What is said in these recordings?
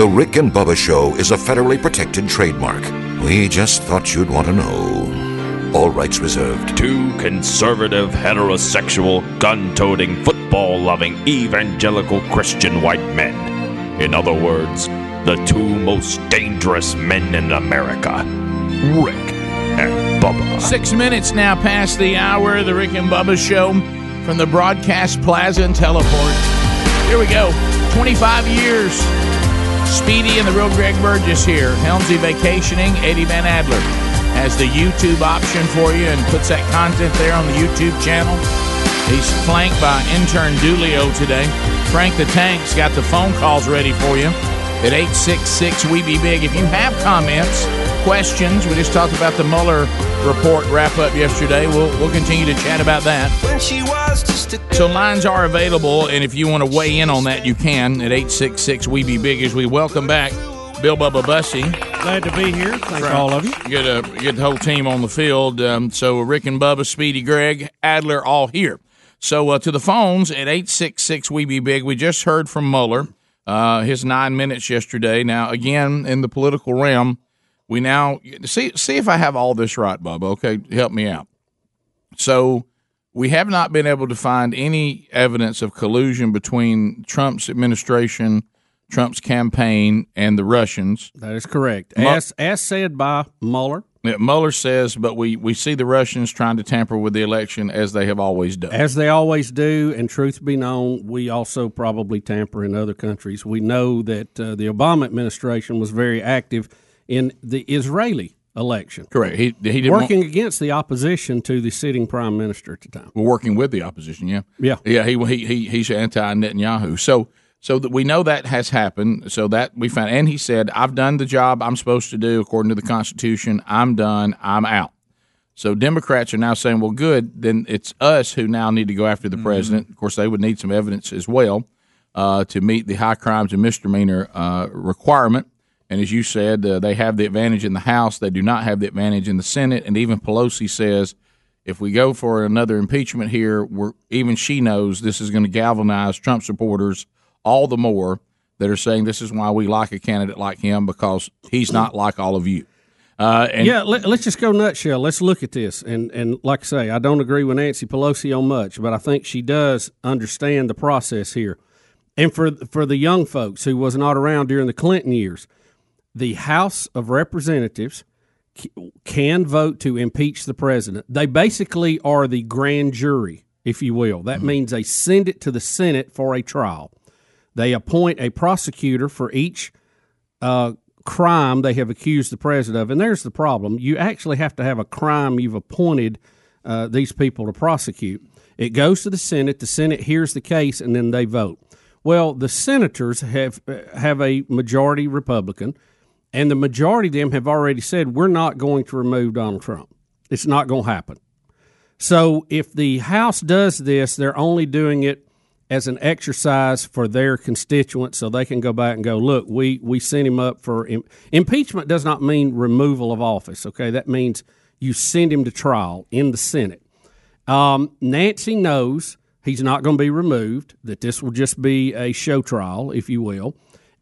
The Rick and Bubba Show is a federally protected trademark. We just thought you'd want to know. All rights reserved. Two conservative, heterosexual, gun-toting, football-loving, evangelical Christian white men. In other words, the two most dangerous men in America, Rick and Bubba. 6 minutes now past the hour of the Rick and Bubba Show from the Broadcast Plaza and Teleport. Here we go. 25 years. Speedy and the real Greg Burgess here. Helmsy vacationing. Eddie Van Adler has the YouTube option for you and puts that content there on the YouTube channel. He's flanked by intern Dulio today. Frank the Tank's got the phone calls ready for you at 866-WE-BE-BIG. If you have comments, questions, we just talked about the Mueller report wrap-up yesterday. We'll continue to chat about that. So lines are available, and if you want to weigh in on that, you can at 866-WE-BE-BIG as we welcome back Bill Bubba Bussie. Glad to be here. Thanks, all of you. Get the whole team on the field. So Rick and Bubba, Speedy, Greg, Adler, all here. So to the phones at 866-WE-BE-BIG. We just heard from Mueller. His 9 minutes yesterday. Now, again, in the political realm, we now see if I have all this right, Bubba. Okay, help me out. So we have not been able to find any evidence of collusion between Trump's administration, Trump's campaign, and the Russians. That is correct. As said by Mueller. Yeah, Mueller says, but we see the Russians trying to tamper with the election as they have always done. As they always do, and truth be known, we also probably tamper in other countries. We know that the Obama administration was very active in the Israeli election. Correct. He didn't working against the opposition to the sitting prime minister at the time. Well, working with the opposition, yeah. Yeah. Yeah, he's anti-Netanyahu. So that we know that has happened. So that we found, and he said, "I've done the job I'm supposed to do according to the Constitution. I'm done. I'm out." So Democrats are now saying, "Well, good. Then it's us who now need to go after the president." Of course, they would need some evidence as well to meet the high crimes and misdemeanor requirement. And as you said, they have the advantage in the House. They do not have the advantage in the Senate. And even Pelosi says, if we go for another impeachment here, even she knows this is going to galvanize Trump supporters all the more that are saying this is why we like a candidate like him, because he's not like all of you. Let's just go nutshell. Let's look at this. And like I say, I don't agree with Nancy Pelosi on much, but I think she does understand the process here. And for the young folks who was not around during the Clinton years, the House of Representatives can vote to impeach the president. They basically are the grand jury, if you will. That means they send it to the Senate for a trial. They appoint a prosecutor for each crime they have accused the president of. And there's the problem. You actually have to have a crime you've appointed these people to prosecute. It goes to the Senate. The Senate hears the case, and then they vote. Well, the senators have a majority Republican, and the majority of them have already said, we're not going to remove Donald Trump. It's not going to happen. So if the House does this, they're only doing it as an exercise for their constituents, so they can go back and go, look, we sent him up for impeachment. Does not mean removal of office, okay? That means you send him to trial in the Senate. Nancy knows he's not going to be removed, that this will just be a show trial, if you will,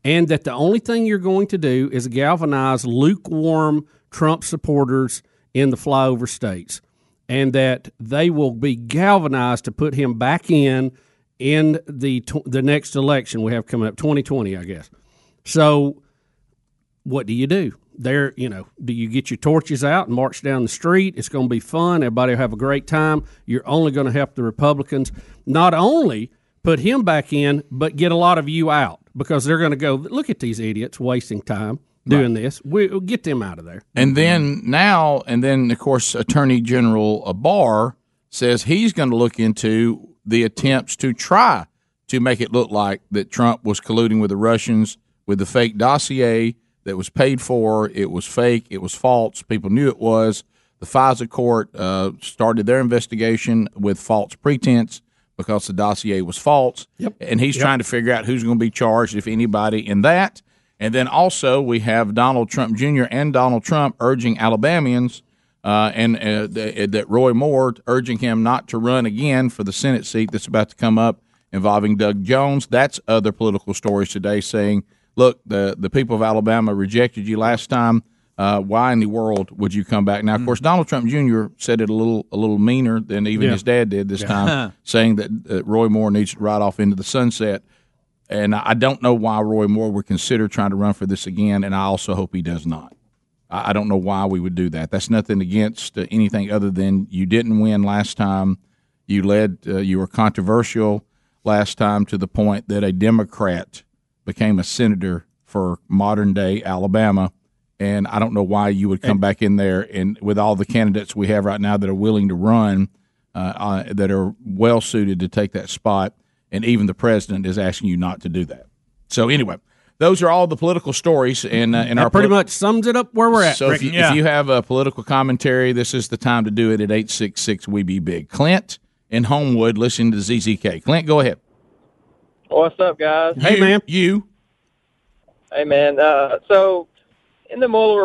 and that the only thing you're going to do is galvanize lukewarm Trump supporters in the flyover states, and that they will be galvanized to put him back in the next election we have coming up, 2020, I guess. So what do you do? There, do you get your torches out and march down the street? It's going to be fun. Everybody will have a great time. You're only going to help the Republicans not only put him back in, but get a lot of you out, because they're going to go, look at these idiots wasting time doing this. We'll get them out of there. And then, of course, Attorney General Barr says he's going to look into the attempts to try to make it look like that Trump was colluding with the Russians with the fake dossier that was paid for. It was fake. It was false. People knew it was. The FISA court started their investigation with false pretense because the dossier was false. Yep. And he's trying to figure out who's going to be charged, if anybody, in that. And then also we have Donald Trump Jr. and Donald Trump urging Alabamians that Roy Moore urging him not to run again for the Senate seat that's about to come up involving Doug Jones. That's other political stories today saying, look, the people of Alabama rejected you last time. Why in the world would you come back? Now, of course, Donald Trump Jr. said it a little meaner than even his dad did this time, saying that Roy Moore needs to ride off into the sunset. And I don't know why Roy Moore would consider trying to run for this again, and I also hope he does not. I don't know why we would do that. That's nothing against anything other than you didn't win last time. You led. You were controversial last time to the point that a Democrat became a senator for modern-day Alabama. And I don't know why you would come back in there, and with all the candidates we have right now that are willing to run, that are well suited to take that spot, and even the president is asking you not to do that. So anyway, those are all the political stories, and our pretty much sums it up where we're at. So if you have a political commentary, this is the time to do it at 866 We Be Big. Clint in Homewood, listening to ZZK. Clint, go ahead. What's up, guys? Hey, man. Hey, man. So. In the Mueller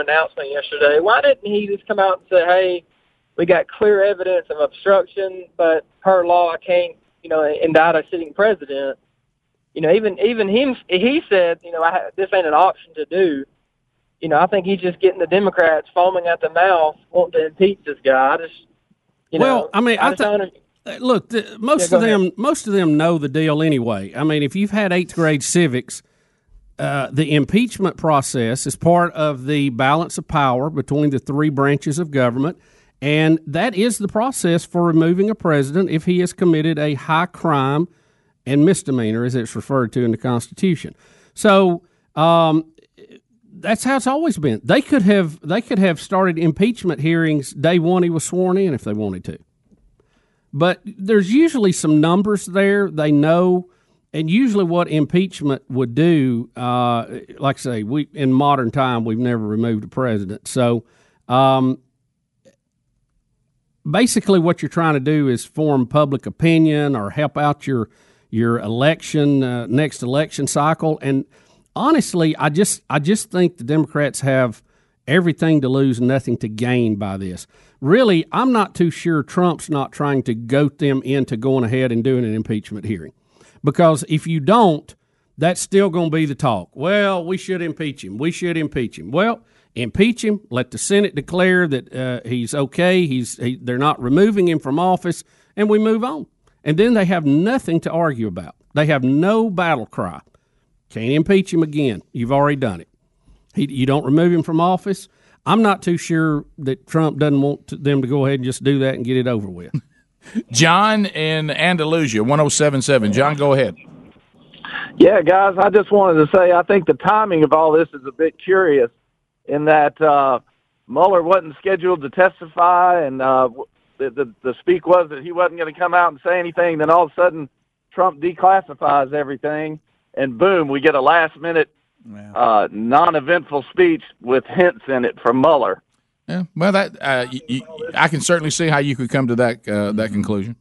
announcement yesterday, why didn't he just come out and say, "Hey, we got clear evidence of obstruction, but per law, I can't, indict a sitting president." Even him, he said, this ain't an option to do. I think he's just getting the Democrats foaming at the mouth, wanting to impeach this guy. Look, most of them know the deal anyway. I mean, if you've had eighth grade civics. The impeachment process is part of the balance of power between the three branches of government, and that is the process for removing a president if he has committed a high crime and misdemeanor, as it's referred to in the Constitution. So that's how it's always been. They could have started impeachment hearings day one he was sworn in if they wanted to. But there's usually some numbers there. They know. And usually what impeachment would do, like I say, in modern time, we've never removed a president. So basically what you're trying to do is form public opinion or help out your election, next election cycle. And honestly, I just think the Democrats have everything to lose and nothing to gain by this. Really, I'm not too sure Trump's not trying to goat them into going ahead and doing an impeachment hearing. Because if you don't, that's still going to be the talk. Well, we should impeach him. We should impeach him. Well, impeach him. Let the Senate declare that he's okay. They're not removing him from office, and we move on. And then they have nothing to argue about. They have no battle cry. Can't impeach him again. You've already done it. You don't remove him from office. I'm not too sure that Trump doesn't want them to go ahead and just do that and get it over with. John in Andalusia, 107.7. John, go ahead. Yeah, guys, I just wanted to say I think the timing of all this is a bit curious in that Mueller wasn't scheduled to testify, and the speak was that he wasn't going to come out and say anything. Then all of a sudden, Trump declassifies everything, and boom, we get a last-minute non-eventful speech with hints in it from Mueller. Yeah, well, that I can certainly see how you could come to that conclusion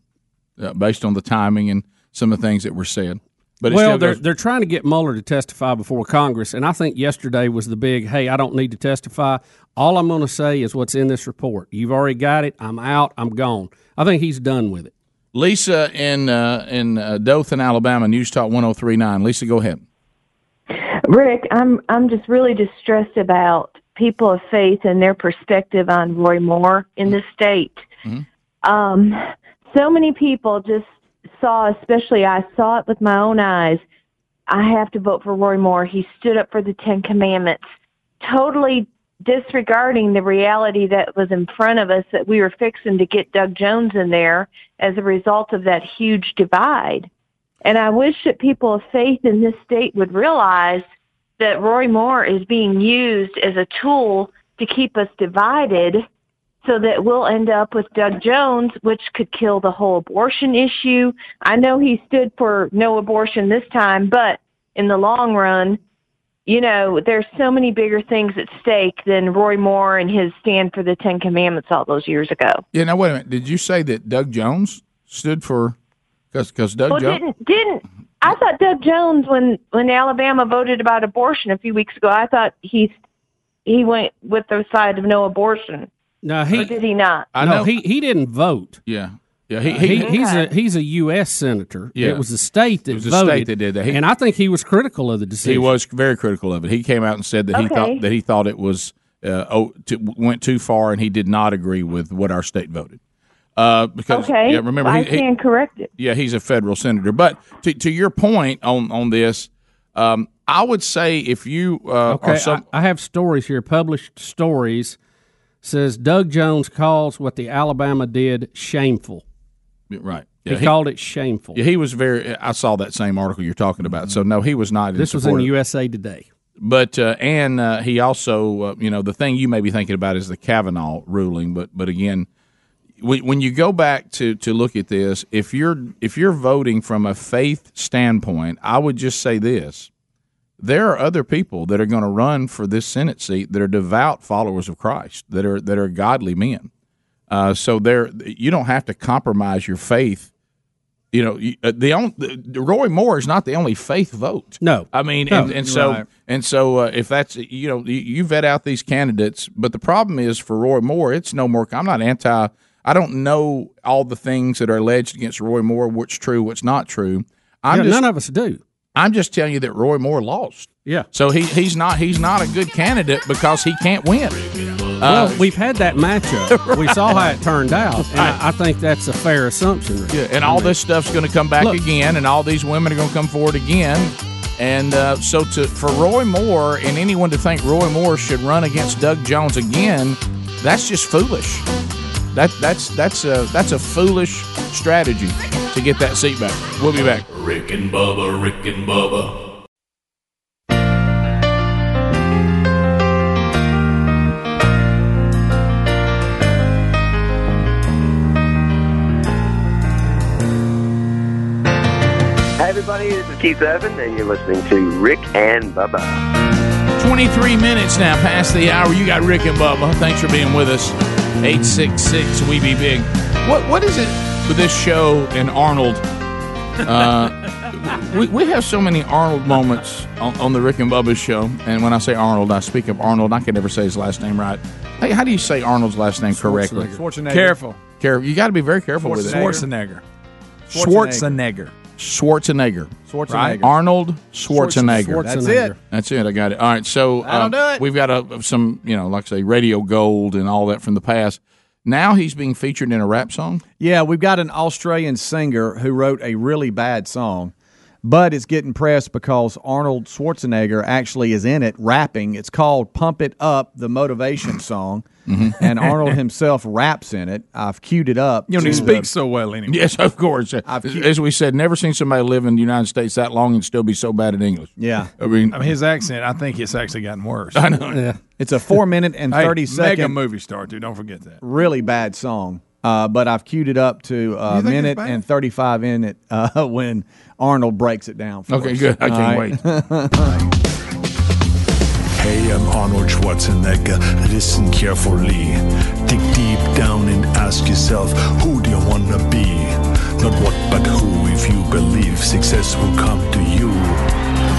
based on the timing and some of the things that were said. But they're trying to get Mueller to testify before Congress, and I think yesterday was the big, hey, I don't need to testify. All I'm going to say is what's in this report. You've already got it. I'm out. I'm gone. I think he's done with it. Lisa in Dothan, Alabama, News Talk 103.9. Lisa, go ahead. Rick, I'm just really distressed about people of faith and their perspective on Roy Moore in this state. Mm-hmm. So many people just saw, especially I saw it with my own eyes, I have to vote for Roy Moore. He stood up for the Ten Commandments, totally disregarding the reality that was in front of us, that we were fixing to get Doug Jones in there as a result of that huge divide. And I wish that people of faith in this state would realize that Roy Moore is being used as a tool to keep us divided so that we'll end up with Doug Jones, which could kill the whole abortion issue. I know he stood for no abortion this time, but in the long run, there's so many bigger things at stake than Roy Moore and his stand for the Ten Commandments all those years ago. Yeah, now wait a minute. Did you say that Doug Jones stood for... Because Doug Jones... Didn't. I thought Doug Jones, when Alabama voted about abortion a few weeks ago, I thought he went with the side of no abortion. No, or did he not? I know he didn't vote. Yeah, Yeah, he's a U.S. senator. Yeah. It was the state that voted. It was the state that did that. And I think he was critical of the decision. He was very critical of it. He came out and said that he thought it was went too far, and he did not agree with what our state voted. Yeah, remember, I can correct it. Yeah, he's a federal senator. But to your point on this, I would say if you are some... I have stories here, published stories. Says Doug Jones calls what the Alabama did shameful. Right. Yeah, he called it shameful. Yeah, he was very – I saw that same article you're talking about. So, no, he was not in support. This was in USA Today. But and he also you know, the thing you may be thinking about is the Kavanaugh ruling. But again, when you go back to look at this, if you're voting from a faith standpoint, I would just say this. There are other people that are going to run for this Senate seat that are devout followers of Christ, that are godly men. So you don't have to compromise your faith. You know, Roy Moore is not the only faith vote. No, I mean, and so if that's, you know, you vet out these candidates, but the problem is for Roy Moore, it's no more. I'm not anti. I don't know all the things that are alleged against Roy Moore, what's true, what's not true. None of us do. I'm just telling you that Roy Moore lost. Yeah. So he's not a good candidate because he can't win. Well, we've had that matchup. Right. We saw how it turned out. And I think that's a fair assumption. Right? Yeah, and all this stuff's going to come back again, and all these women are going to come forward again. And so for Roy Moore and anyone to think Roy Moore should run against Doug Jones again, that's just foolish. That's a foolish strategy to get that seat back. We'll be back. Rick and Bubba, Rick and Bubba. Hey everybody, this is Keith Irvin, and you're listening to Rick and Bubba. 23 minutes now past the hour. You got Rick and Bubba. Thanks for being with us. 866 We Be Big. What is it with this show and Arnold? We have so many Arnold moments on the Rick and Bubba show. And when I say Arnold, I speak of Arnold. I can never say his last name right. Hey, how do you say Arnold's last name correctly? Schwarzenegger. Careful. You got to be very careful with it. Schwarzenegger. Right? Arnold Schwarzenegger. That's it. I got it. All right. So we've got some, you know, like I say, radio gold and all that from the past. Now he's being featured in a rap song? Yeah, we've got an Australian singer who wrote a really bad song, but it's getting pressed because Arnold Schwarzenegger actually is in it rapping. It's called Pump It Up, the motivation song, and Arnold himself raps in it. I've queued it up. You know, he speaks so well anyway. Yes, of course. As we said, never seen somebody live in the United States that long and still be so bad at English. Yeah. I mean his accent, I think it's actually gotten worse. I know. Yeah. It's a 4 minute and 30 second mega movie star, dude. Don't forget that. Really bad song, but I've queued it up to a minute and 35 in it when Arnold breaks it down. Good. I can't wait. Hey, I'm Arnold Schwarzenegger. Listen carefully. Dig deep down and ask yourself, who do you wanna be? Not what, but who. If you believe success will come to you.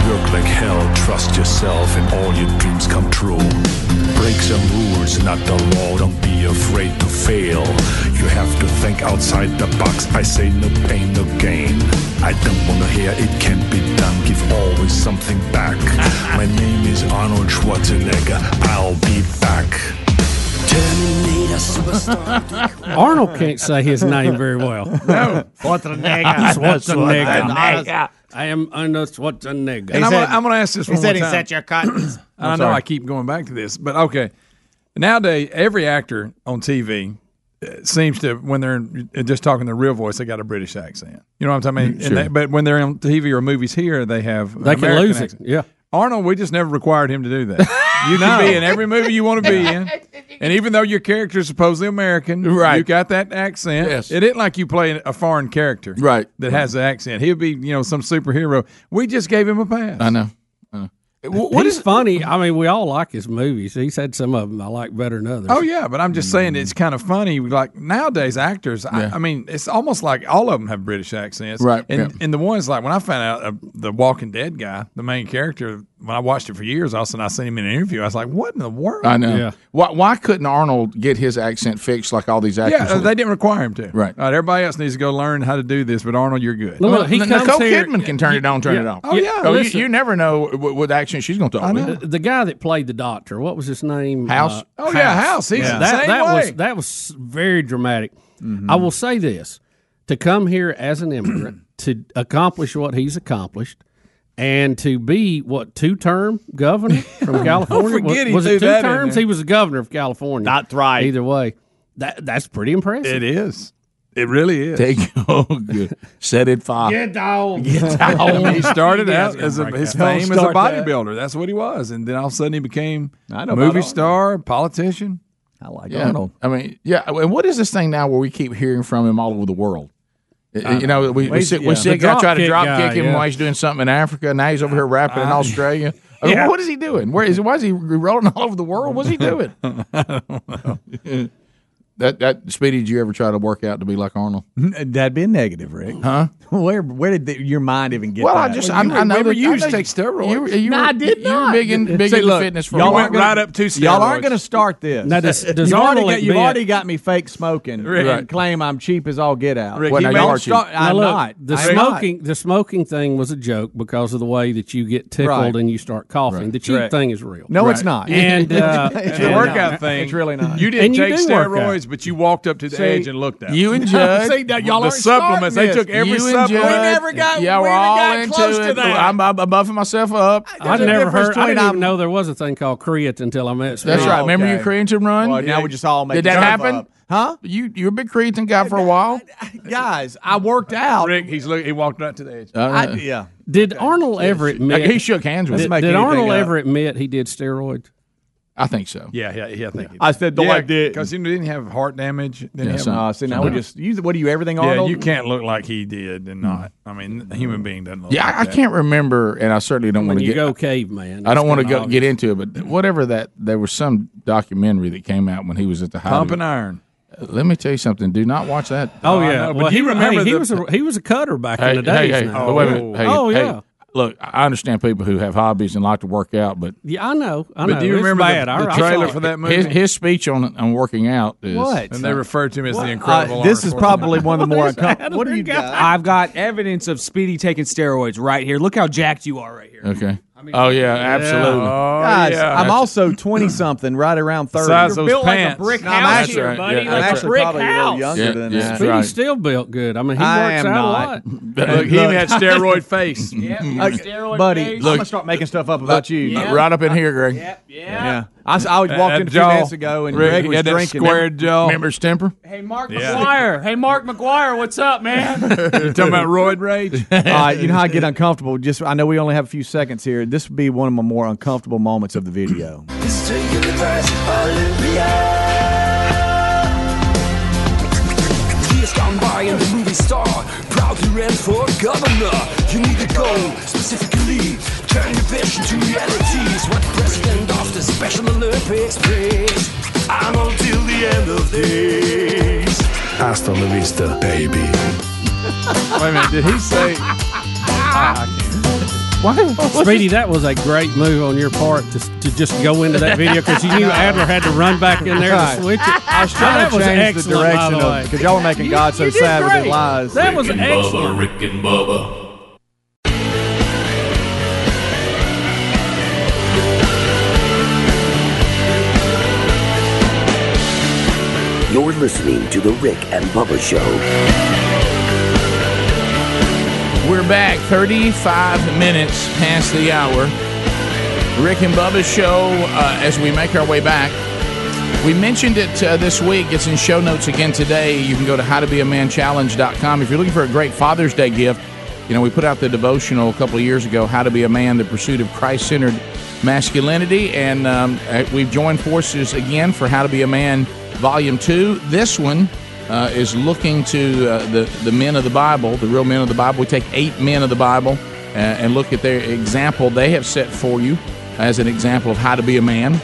Work like hell, trust yourself, and all your dreams come true. Break some rules, not the law, don't be afraid to fail. You have to think outside the box, I say no pain, no gain. I don't wanna hear it can't be done, give always something back. My name is Arnold Schwarzenegger, I'll be back. Arnold can't say his name very well. No. Schwarzenegger. I am Arnold Schwarzenegger. And I'm going to ask this one more time. He said he set your cottons. I know I keep going back to this, but okay. Nowadays, every actor on TV seems to, when they're just talking their real voice, they got a British accent. You know what I'm talking about? Sure. But when they're on TV or movies here, they have They can lose accent. It. Yeah. Arnold, we just never required him to do that. You can be in every movie you want to be in. And even though your character is supposedly American, right, you got that accent. Yes. It isn't like you play a foreign character that has an accent. He'll be, you know, some superhero. We just gave him a pass. I know. What is funny, I mean, we all like his movies. He's had some of them I like better than others. Oh, yeah, but I'm just saying it's kind of funny. Like, nowadays, actors, I mean, it's almost like all of them have British accents. Right. And the ones, like, when I found out the Walking Dead guy, the main character, when I watched it for years, all of a sudden I seen him in an interview. I was like, what in the world? I know. Yeah. Why couldn't Arnold get his accent fixed like all these actors? Yeah, they didn't require him to. Right. Everybody else needs to go learn how to do this, but Arnold, you're good. Look, he Nicole Kidman can turn it on, it off. Oh, yeah. So you never know what accent she's going to talk about. The guy that played the doctor, what was his name? House. House. He's that was very dramatic. Mm-hmm. I will say this. To come here as an immigrant, to accomplish what he's accomplished, and to be, what, two-term governor from California? Was it two terms? He was the governor of California. Not right. Either way. That's pretty impressive. It is. It really is. Set it fire. Get down. He started out as his fame as a bodybuilder. That's what he was. And then all of a sudden he became a movie star, politician. I like Arnold. I mean, and what is this thing now where we keep hearing from him all over the world? You know, we try to drop kick him while he's doing something in Africa. Now he's over here rapping in Australia. I mean, what is he doing? Why is he rolling all over the world? What's he doing? I don't know. Speedy, did you ever try to work out to be like Arnold? That'd be a negative, Rick. Huh? Where did your mind even get that? I know you used to take steroids. I did not. You were big in fitness for a while. Y'all went right up to steroids. Y'all aren't going to start this. Now, you've already got me fake smoking, Rick, and claim I'm cheap as all get out. Rick, The smoking thing was a joke because of the way that you get tickled and you start coughing. Right. The cheap thing is real. No, it's not. And it's the workout thing. It's really not. You didn't take steroids. But you walked up to the edge and looked at it. You and Judge. Y'all the supplements. They took every supplement. Judge, we never got close to that. I'm buffing myself up. I didn't even know there was a thing called creatine until I met Speedy. That's right. Okay. Remember your creatine run? Well, now we just all make it. Did that happen? Up. Huh? You were a big creatine guy for a while? Guys, I worked out. Rick, he walked right to the edge. Yeah. Did Arnold ever admit? He shook hands with me. Did Arnold ever admit he did steroids? I think so. Yeah, I think he did. I said the way I did. Because he didn't have heart damage. What are you, everything Arnold? Yeah, you can't look like he did and not. I mean, a human being doesn't look like that. I can't remember, and I certainly don't want to get. You go caveman. I don't want to get into it, but whatever that, there was some documentary that came out when he was at the high. Pump and Iron. Let me tell you something. Do not watch that. Oh, yeah. But he was a cutter back in the days. Look, I understand people who have hobbies and like to work out, but yeah, I know. But do you remember the trailer for that movie? His speech on working out is what, and they refer to him as the incredible. This is probably one of the more uncomfortable. What do you got? I've got evidence of Speedy taking steroids right here. Look how jacked you are right here. Okay. I mean, absolutely. Oh, guys, yeah. I'm also 20-something, right around 30. You're built like a brick house here, buddy. I'm actually probably a little younger than that. But he's still built good. I mean, he works out a lot. Look, he had steroid face. Yep, steroid face. Look, I'm going to start making stuff up about you. Yep. Right up in here, Greg. Yep, yeah. I walked in 2 minutes ago, and Greg was drinking. Squared jaw. Remember his temper? Hey, Mark McGuire. Hey, Mark McGuire, what's up, man? You're talking about roid rage? All right, you know how I get uncomfortable. I know we only have a few seconds here. This would be one of my more uncomfortable moments of the video. It's the Universe Olympia. Years gone by and the movie star proudly ran for governor. You need to go specifically. Turn your vision to realities. What president of the Special Olympics plays. I'm until the end of days. Hasta la vista, baby. Wait a minute, did he say... Speedy, that was a great move on your part to just go into that video because you knew Adler had to run back in there to switch it. I was trying to change the direction of because y'all were making God so sad with their lies. That was excellent. Rick and Bubba. You're listening to The Rick and Bubba Show. We're back 35 minutes past the hour. Rick and Bubba's show, as we make our way back. We mentioned it this week. It's in show notes again today. You can go to howtobeamanchallenge.com. If you're looking for a great Father's Day gift, we put out the devotional a couple of years ago, How to Be a Man, the Pursuit of Christ-Centered Masculinity. And we've joined forces again for How to Be a Man, Volume 2. This one is looking to the men of the Bible, the real men of the Bible. We take 8 men of the Bible and look at their example they have set for you as an example of how to be a man.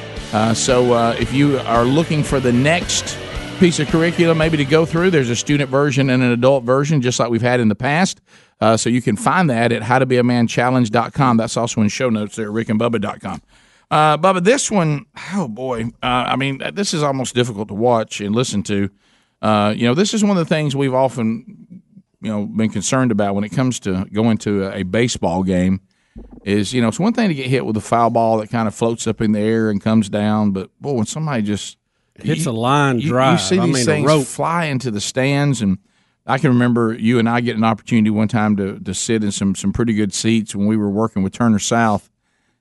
So if you are looking for the next piece of curriculum maybe to go through. There's a student version and an adult version, just like we've had in the past. So you can find that at howtobeamanchallenge.com. That's also in show notes there at rickandbubba.com. Bubba, this one, oh boy. I mean, this is almost difficult to watch and listen to. You know, this is one of the things we've often, you know, been concerned about when it comes to going to a baseball game is, you know, it's one thing to get hit with a foul ball that kind of floats up in the air and comes down. But, boy, when somebody just hits a line drive, you see these things rope fly into the stands. And I can remember you and I getting an opportunity one time to sit in some pretty good seats when we were working with Turner South.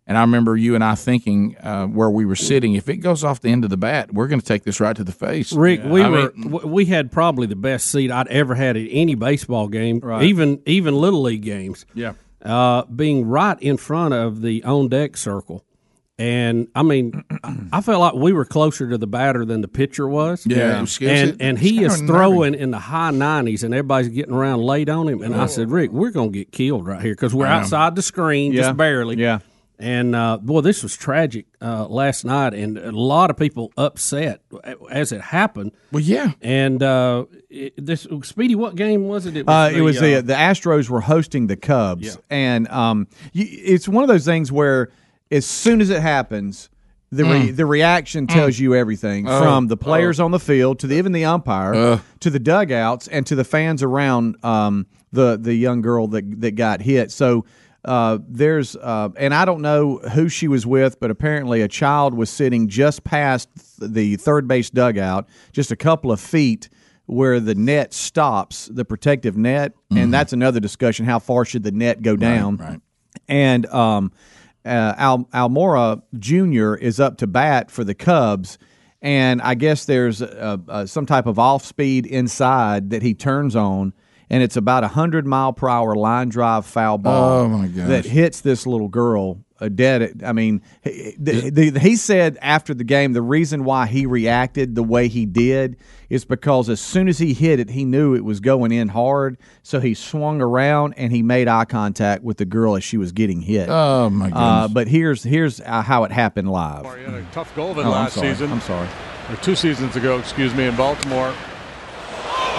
And I remember you and I thinking where we were sitting, if it goes off the end of the bat, we're going to take this right to the face. Rick, we had probably the best seat I'd ever had at any baseball game, right. even Little League games. Yeah, being right in front of the on-deck circle. And, I mean, I felt like we were closer to the batter than the pitcher was. Yeah. And he is throwing in the high 90s, and everybody's getting around late on him. And I said, Rick, we're going to get killed right here because we're outside the screen just barely. Yeah. And, boy, this was tragic last night, and a lot of people upset as it happened. Well, yeah. And, Speedy, what game was it? It was the Astros were hosting the Cubs. Yeah. And it's one of those things where as soon as it happens, the reaction tells you everything, from the players on the field to even the umpire to the dugouts and to the fans around the young girl that got hit. So – and I don't know who she was with, but apparently a child was sitting just past the third base dugout, just a couple of feet where the net stops, the protective net, and that's another discussion, how far should the net go down. Right. And Almora Jr. is up to bat for the Cubs, and I guess there's some type of off-speed inside that he turns on, and it's about 100-mile-per-hour line drive foul ball that hits this little girl dead. I mean, he said after the game the reason why he reacted the way he did is because as soon as he hit it, he knew it was going in hard, so he swung around and he made eye contact with the girl as she was getting hit. Oh, my goodness. But here's how it happened live. You had a tough Golden last season. I'm sorry. Or 2 seasons ago, excuse me, in Baltimore.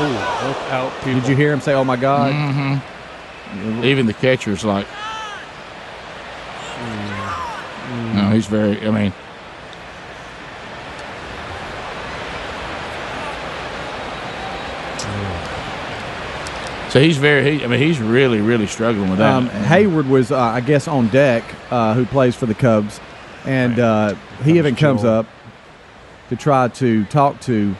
Ooh, look out, people. Did you hear him say, oh, my God? Mm-hmm. Even the catcher's like. Mm. No, he's very, I mean. So he's he's really, really struggling with that. Hayward was, I guess, on deck, who plays for the Cubs. And he even comes up to try to talk to.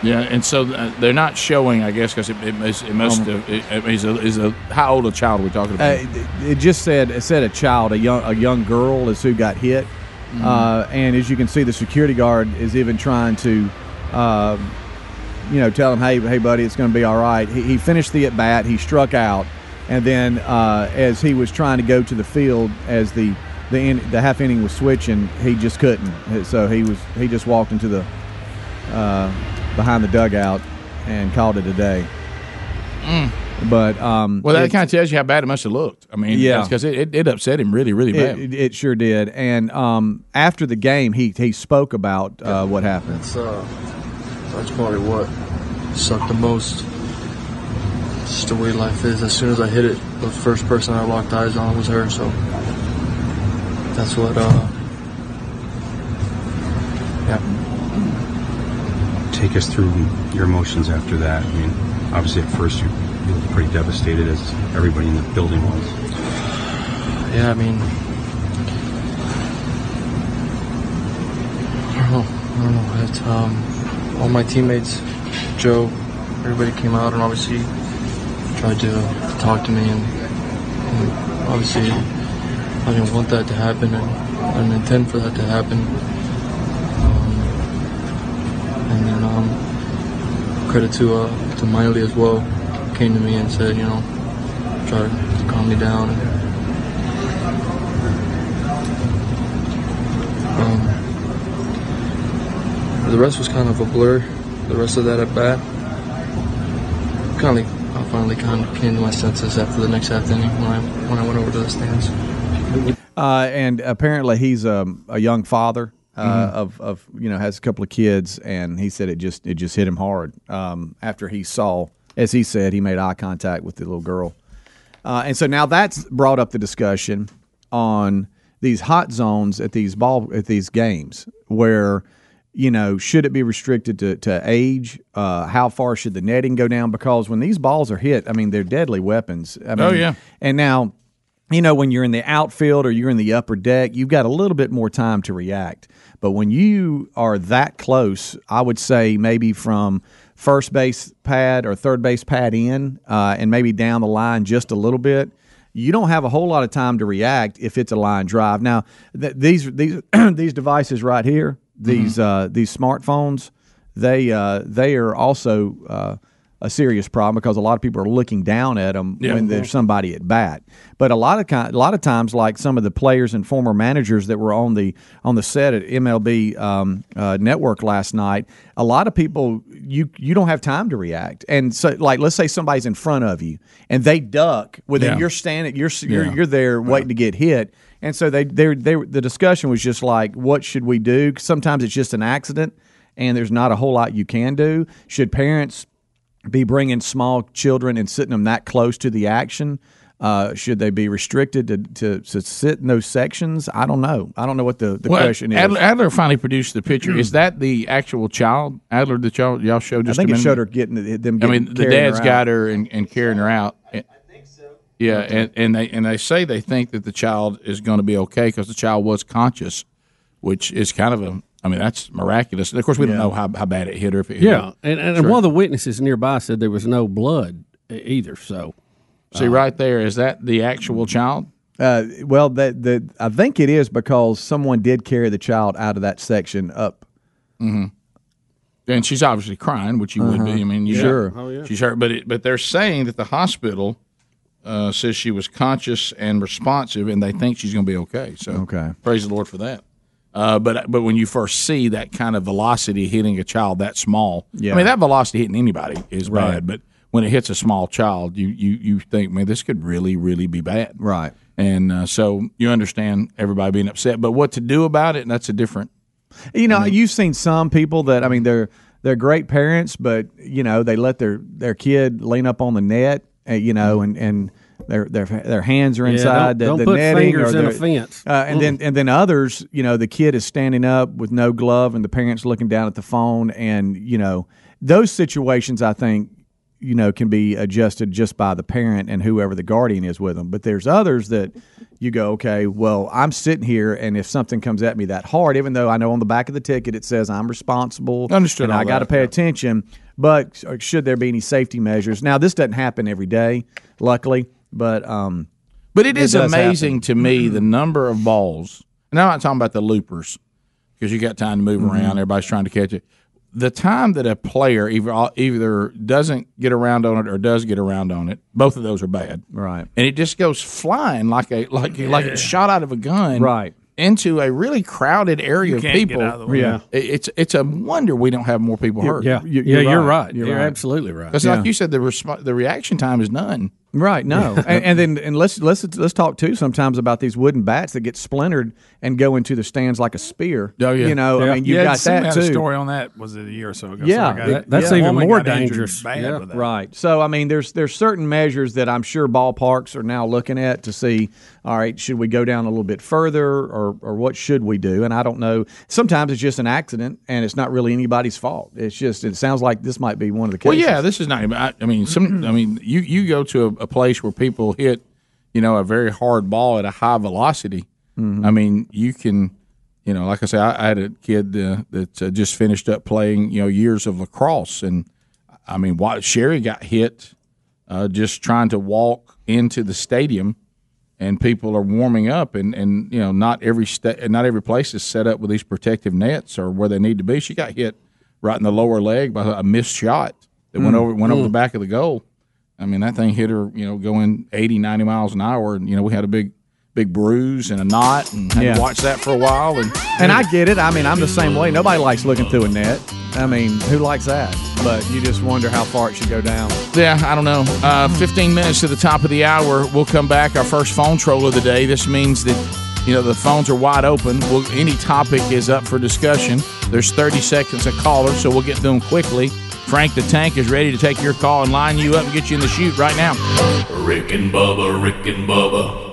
Yeah, and so they're not showing, I guess, because it must have. How old a child are we talking about? It just said a child, a young girl is who got hit, and as you can see, the security guard is even trying to, tell him, hey, buddy, it's going to be all right. He finished the at bat, he struck out, and then as he was trying to go to the field, as the half inning was switching, he just couldn't, so he just walked into the. Behind the dugout and called it a day. But well, that kind of tells you how bad it must have looked. I mean, yeah, because it upset him really, really bad. It sure did. And after the game, he spoke about what happened. That's probably what sucked the most. Just the way life is. As soon as I hit it, the first person I locked eyes on was her. So that's what happened. Take us through your emotions after that. I mean, obviously at first you looked pretty devastated, as everybody in the building was. Yeah, I mean, I don't know. It's, all my teammates, Joe, everybody came out and obviously tried to talk to me, and obviously I didn't want that to happen, and I didn't intend for that to happen. And then credit to Miley as well, came to me and said, try to calm me down. The rest was kind of a blur. The rest of that at bat, I finally came to my senses after the next half inning when I went over to the stands. And apparently he's a young father. of has a couple of kids, and he said it just hit him hard after he saw, as he said, he made eye contact with the little girl, and so now that's brought up the discussion on these hot zones at these games where. Should it be restricted to age? How far should the netting go down? Because when these balls are hit, they're deadly weapons. And now, when you're in the outfield or you're in the upper deck, you've got a little bit more time to react. But when you are that close, I would say maybe from first base pad or third base pad in and maybe down the line just a little bit, you don't have a whole lot of time to react if it's a line drive. Now, these these devices right here, these smartphones, they are also a serious problem because a lot of people are looking down at them when there's somebody at bat. But a lot of times, like some of the players and former managers that were on the set at MLB Network last night, a lot of people you don't have time to react. And so, like, let's say somebody's in front of you and they duck, you're standing, you're there waiting to get hit. And so the discussion was just like, what should we do? 'Cause sometimes it's just an accident, and there's not a whole lot you can do. Should parents be bringing small children and sitting them that close to the action? Should they be restricted to sit in those sections? I don't know. I don't know what the question is. Adler finally produced the picture. Is that the actual child, Adler, that y'all showed just a minute? I think it showed her the dad's got her and carrying her out. Yeah, and they say they think that the child is going to be okay because the child was conscious, which is kind of that's miraculous. And of course, we don't know how bad it hit her. If it hit her. And one of the witnesses nearby said there was no blood either. So, see, right there, is that the actual child? Well, I think it is because someone did carry the child out of that section up. Mm-hmm. And she's obviously crying, which you would be. Sure. Oh, yeah. She's hurt, but they're saying that the hospital – says she was conscious and responsive, and they think she's going to be okay. So, praise the Lord for that. But when you first see that kind of velocity hitting a child that small, that velocity hitting anybody is bad. But when it hits a small child, you think, this could really, really be bad. Right. And so you understand everybody being upset. But what to do about it, and that's a different. You've seen some people that, they're great parents, but, they let their kid lean up on the net. And their hands are inside don't the netting. Don't put fingers in a fence. And then others, the kid is standing up with no glove and the parents looking down at the phone. And, those situations, I think, can be adjusted just by the parent and whoever the guardian is with them. But there's others that you go, okay, well, I'm sitting here, and if something comes at me that hard, even though I know on the back of the ticket it says I'm responsible and I got to pay attention, but should there be any safety measures? Now, this doesn't happen every day, luckily, but it is amazing to me the number of balls. And I'm not talking about the loopers because you got time to move around. Everybody's trying to catch it. The time that a player either doesn't get around on it or does get around on it, both of those are bad. Right. And it just goes flying like it's shot out of a gun into a really crowded area of people. Get out of the way. Yeah. It's a wonder we don't have more people hurt. Yeah, you're right. You're absolutely right. Because like you said, the reaction time is none. Right, no. and then let's talk too sometimes about these wooden bats that get splintered and go into the stands like a spear. Oh yeah. You've got that too. A story on that was a year or so ago. Yeah, that's even more dangerous. Yeah. Right. So there's certain measures that I'm sure ballparks are now looking at to see, all right, should we go down a little bit further or what should we do? And I don't know. Sometimes it's just an accident and it's not really anybody's fault. It's just it sounds like this might be one of the cases. Well, yeah, this is not you go to a place where people hit, a very hard ball at a high velocity. Mm-hmm. You can, like I say, I had a kid that just finished up playing, years of lacrosse, and Sherry got hit just trying to walk into the stadium, and people are warming up, and not every place is set up with these protective nets or where they need to be. She got hit right in the lower leg by a missed shot that went over the back of the goal. That thing hit her, going 80, 90 miles an hour. And, we had a big bruise and a knot and had to watch that for a while. And I get it. I'm the same way. Nobody likes looking through a net. Who likes that? But you just wonder how far it should go down. Yeah, I don't know. 15 minutes to the top of the hour. We'll come back. Our first phone troll of the day. This means that You know, the phones are wide open. We'll, any topic is up for discussion. There's 30 seconds a caller, so we'll get to them quickly. Frank the Tank is ready to take your call and line you up and get you in the chute right now. Rick and Bubba, Rick and Bubba.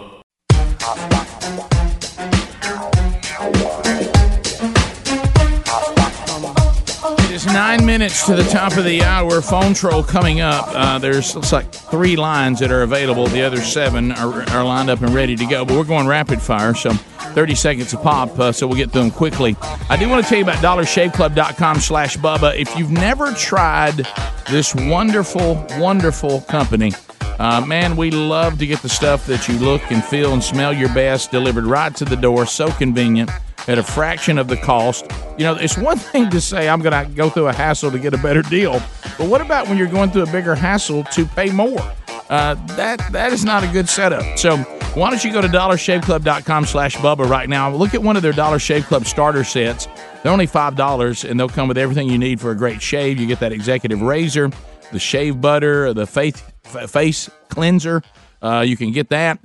It is 9 minutes to the top of the hour. Phone troll coming up. There's looks like 3 lines that are available. The other 7 are lined up and ready to go. But we're going rapid fire, so 30 seconds a pop, so we'll get through them quickly. I do want to tell you about dollarshaveclub.com/Bubba. If you've never tried this wonderful, wonderful company, man, we love to get the stuff that you look and feel and smell your best delivered right to the door. So convenient at a fraction of the cost. You know, it's one thing to say I'm going to go through a hassle to get a better deal, but what about when you're going through a bigger hassle to pay more? That is not a good setup. So why don't you go to dollarshaveclub.com/Bubba right now. Look at one of their Dollar Shave Club starter sets. They're only $5, and they'll come with everything you need for a great shave. You get that executive razor, the shave butter, the face cleanser. You can get that.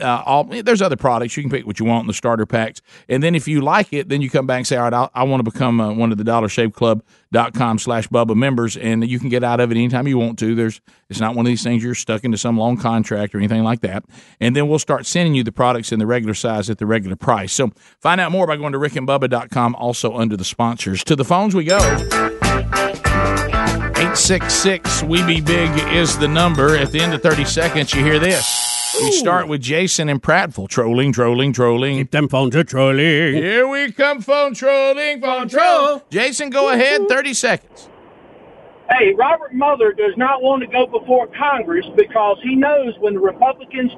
There's other products. You can pick what you want in the starter packs. And then if you like it, then you come back and say, all right, I want to become one of the DollarShaveClub.com/Bubba members, and you can get out of it anytime you want to. It's not one of these things you're stuck into some long contract or anything like that. And then we'll start sending you the products in the regular size at the regular price. So find out more by going to RickandBubba.com, also under the sponsors. To the phones we go. 866 We Be Big is the number. At the end of 30 seconds, you hear this. We start with Jason and Prattville. Trolling. Keep them phones a trolling. Here we come, phone troll. Jason, go ahead, 30 seconds. Hey, Robert Mueller does not want to go before Congress because he knows when the Republicans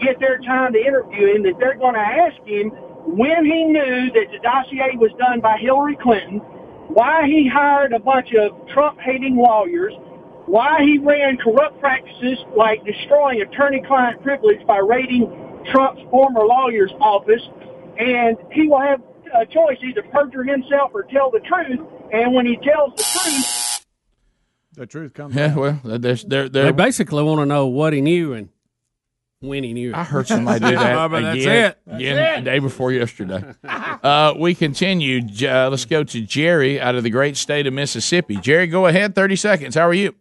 get their time to interview him that they're going to ask him when he knew that the dossier was done by Hillary Clinton, why he hired a bunch of Trump-hating lawyers, why he ran corrupt practices like destroying attorney-client privilege by raiding Trump's former lawyer's office, and he will have a choice either perjure himself or tell the truth, and when he tells the truth... The truth comes out. Well, they basically want to know what he knew and when he knew it. I heard somebody do that again, the day before yesterday. We continue. Let's go to Jerry out of the great state of Mississippi. Jerry, go ahead, 30 seconds. How are you?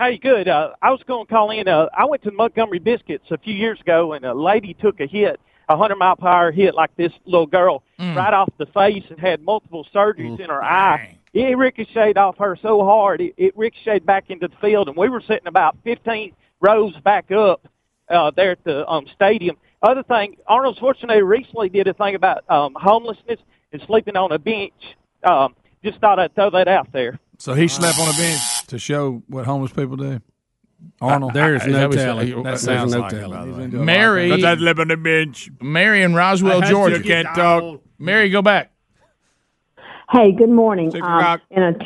Hey, good. I was going to call in. I went to Montgomery Biscuits a few years ago, and a lady took a hit, a 100-mile-per-hour hit like this little girl, right off the face and had multiple surgeries in her eye. It ricocheted off her so hard, it ricocheted back into the field, and we were sitting about 15 rows back up there at the stadium. Other thing, Arnold Schwarzenegger recently did a thing about homelessness and sleeping on a bench. Just thought I'd throw that out there. So he slept on a bench to show what homeless people do. Arnold, there is no telling. That sounds no telling. Mary, because I live on the bench. Mary in Roswell, Georgia. Can't talk. Mary, go back. Hey, good morning. In an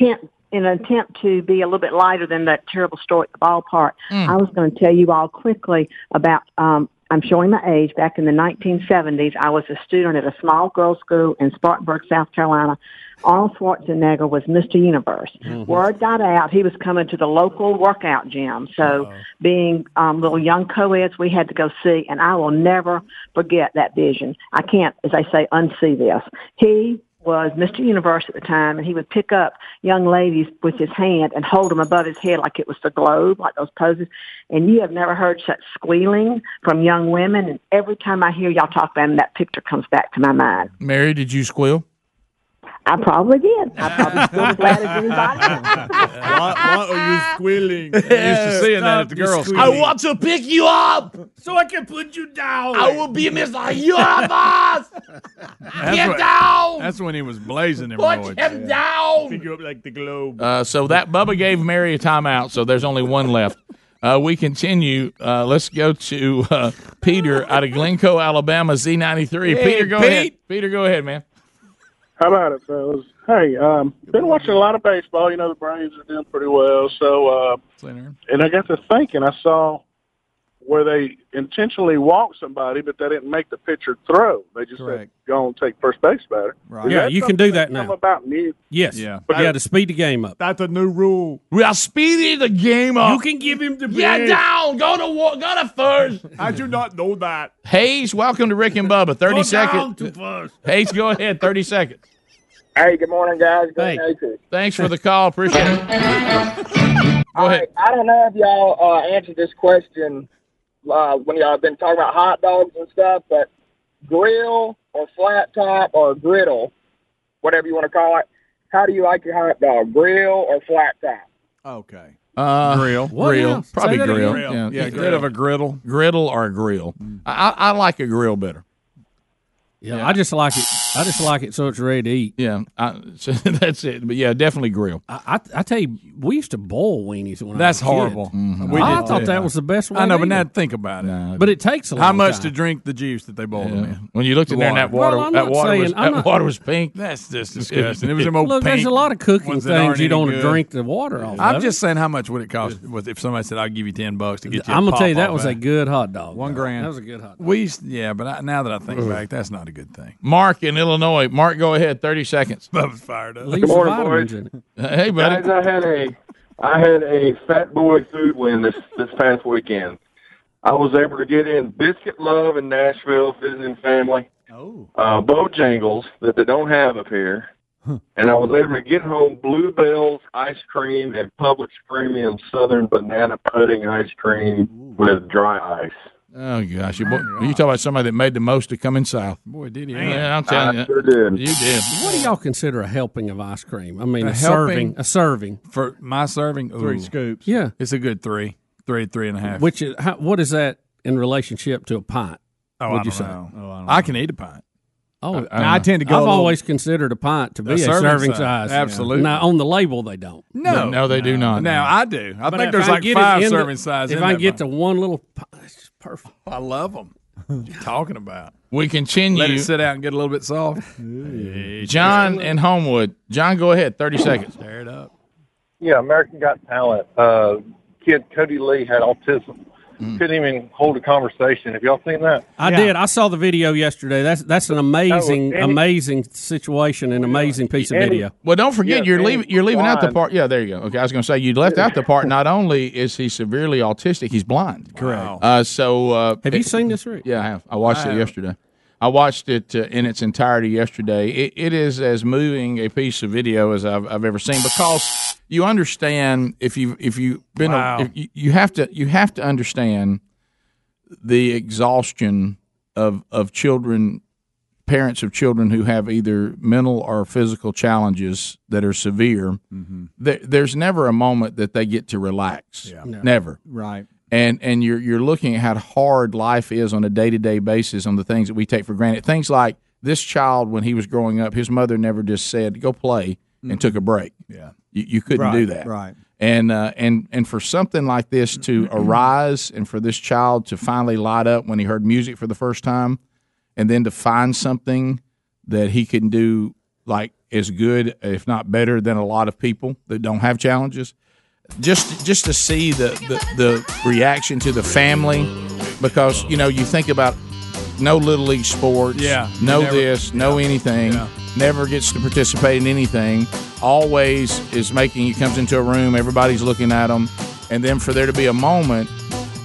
attempt to be a little bit lighter than that terrible story at the ballpark, I was going to tell you all quickly about. I'm showing my age. Back in the 1970s, I was a student at a small girls' school in Spartanburg, South Carolina. Arnold Schwarzenegger was Mr. Universe. Mm-hmm. Word got out he was coming to the local workout gym. So being little young co-eds, we had to go see, and I will never forget that vision. I can't, as I say, unsee this. He was Mr. Universe at the time, and he would pick up young ladies with his hand and hold them above his head like it was the globe, like those poses. And you have never heard such squealing from young women. And every time I hear y'all talk about him, that picture comes back to my mind. Mary, did you squeal? I probably did. I probably squealed as loud as anybody else. Why are you squealing? I used to saying that at the girls. I want to pick you up so I can put you down. I will be Mr. Universe. Get down. That's when he was blazing him. Put him down. Pick you up like the globe. So that Bubba gave Mary a timeout, so there's only one left. We continue. Let's go to Peter out of Glencoe, Alabama, Z93. Hey, Peter, go ahead. Peter, go ahead, man. How about it, fellas? Hey, been watching a lot of baseball. You know, the Braves are doing pretty well. So, and I got to thinking, I saw where they intentionally walked somebody, but they didn't make the pitcher throw. They just said, go and take first base batter. Right. Yeah, you can do that now. About me? Yes. Yeah. But you got to speed the game up. That's a new rule. We are speeding the game up. You can give him the big. Down. Go to first. I do not know that. Hayes, welcome to Rick and Bubba. 30 seconds. Down to first. Hayes, go ahead. 30 seconds. Hey, good morning, guys. Thanks for the call. Appreciate it. All right. I don't know if y'all answered this question when y'all been talking about hot dogs and stuff, but grill or flat top or griddle, whatever you want to call it, how do you like your hot dog, grill or flat top? Okay. Grill. Grill. Probably grill. Yeah, grill. Of a griddle. Griddle or grill. I like a grill better. Yeah, I just like it. I just like it so it's ready to eat. Yeah, so that's it. But, yeah, definitely grill. I tell you, we used to boil weenies when I was a kid. That's horrible. Mm-hmm. I thought that was the best way. I know, but now think about it. No, but it takes a long time. How much to drink the juice that they boiled them in? When you looked in there and that water was pink. That's just disgusting. It was an old pink. There's a lot of cooking things you don't drink the water off. I'm just saying, how much would it cost if somebody said, I'll give you $10 to get you a pop? I'm going to tell you, that was a good hot dog. $1,000. That was a good hot dog. Yeah, but now that I think back, that's not a good thing. Mark in Illinois. Mark, go ahead. 30 seconds. That was fired up. Good morning, boys. Hey, buddy. Guys, I had a fat boy food win this past weekend. I was able to get in Biscuit Love in Nashville, visiting family. Oh. Bojangles that they don't have up here. Huh. And I was able to get home Bluebell's ice cream and Publix premium Southern banana pudding ice cream with dry ice. Oh, gosh. You talk about somebody that made the most to come in south. Boy, did he. Yeah, I'm telling you. I sure did. You did. What do y'all consider a helping of ice cream? I mean, a serving. A serving. For my serving? Ooh. 3 scoops. Yeah. It's a good 3. 3 and a half. Which is, what is that in relationship to a pint? Oh, I don't know. I can eat a pint. Oh, I tend to go. I've always considered a pint to be a serving size. Absolutely. Now on the label they don't. No, they do not. Now I do. I think there's like 5 serving sizes. If I get to one little pint, it's just perfect. I love them. What are you talking about? We continue. Let it sit out and get a little bit soft. John in Homewood. John, go ahead. 30 seconds. Tear it up. Yeah, American Got Talent. Kid Cody Lee had autism. Couldn't even hold a conversation. Have y'all seen that? I did. I saw the video yesterday. That's an amazing situation and amazing piece of video. Well, don't forget you're leaving blind. Out the part. Yeah, there you go. Okay, I was going to say you left out the part. Not only is he severely autistic, he's blind. Correct. Wow. Have you seen this, Rick? Yeah, I have. I watched it yesterday. I watched it in its entirety yesterday. It is as moving a piece of video as I've ever seen, because you understand you have to understand the exhaustion of children, parents of children who have either mental or physical challenges that are severe. Mm-hmm. There's never a moment that they get to relax. Yeah. No. Never. Right. And you're looking at how hard life is on a day-to-day basis, on the things that we take for granted. Things like this child, when he was growing up, his mother never just said, go play, and took a break. Yeah, you couldn't do that. Right. And for something like this to arise, and for this child to finally light up when he heard music for the first time, and then to find something that he can do like as good, if not better, than a lot of people that don't have challenges. Just to see the reaction to the family, because, you know, you think about no Little League sports, never gets to participate in anything, always is making, he comes into a room, everybody's looking at him, and then for there to be a moment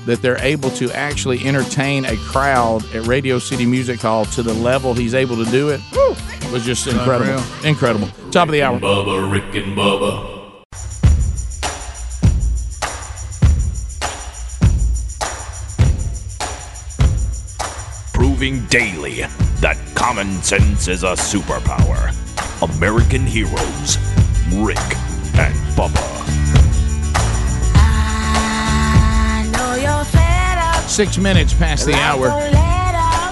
that they're able to actually entertain a crowd at Radio City Music Hall to the level he's able to do it, woo, was just incredible. Incredible. Top of the hour. Bubba, Rick and Bubba. Proving daily that common sense is a superpower. American heroes, Rick and Bubba. I know you're fed up. 6 minutes past the hour.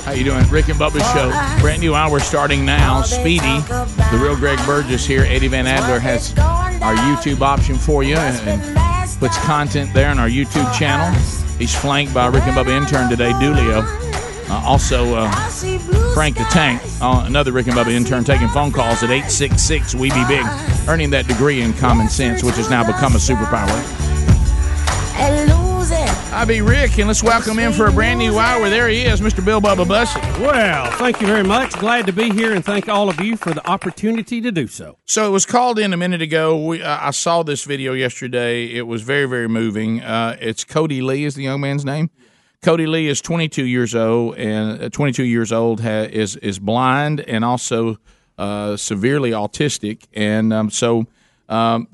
How you doing? Rick and Bubba Show. Brand new hour starting now. Speedy, the real Greg Burgess here. Eddie Van Adler has our YouTube option for you and puts content there on our YouTube channel. He's flanked by Rick and Bubba intern today, Dulio. Frank the Tank, another Rick and Bubba intern, taking phone calls at 866 We Be Big, earning that degree in common sense, which has now become a superpower. I'll be Rick, and let's welcome in for a brand new hour. There he is, Mr. Bill Bubba Bussie. Well, thank you very much. Glad to be here, and thank all of you for the opportunity to do so. So it was called in a minute ago. I saw this video yesterday. It was very, very moving. It's Cody Lee is the young man's name. Cody Lee is 22 years old, and is blind and also severely autistic, and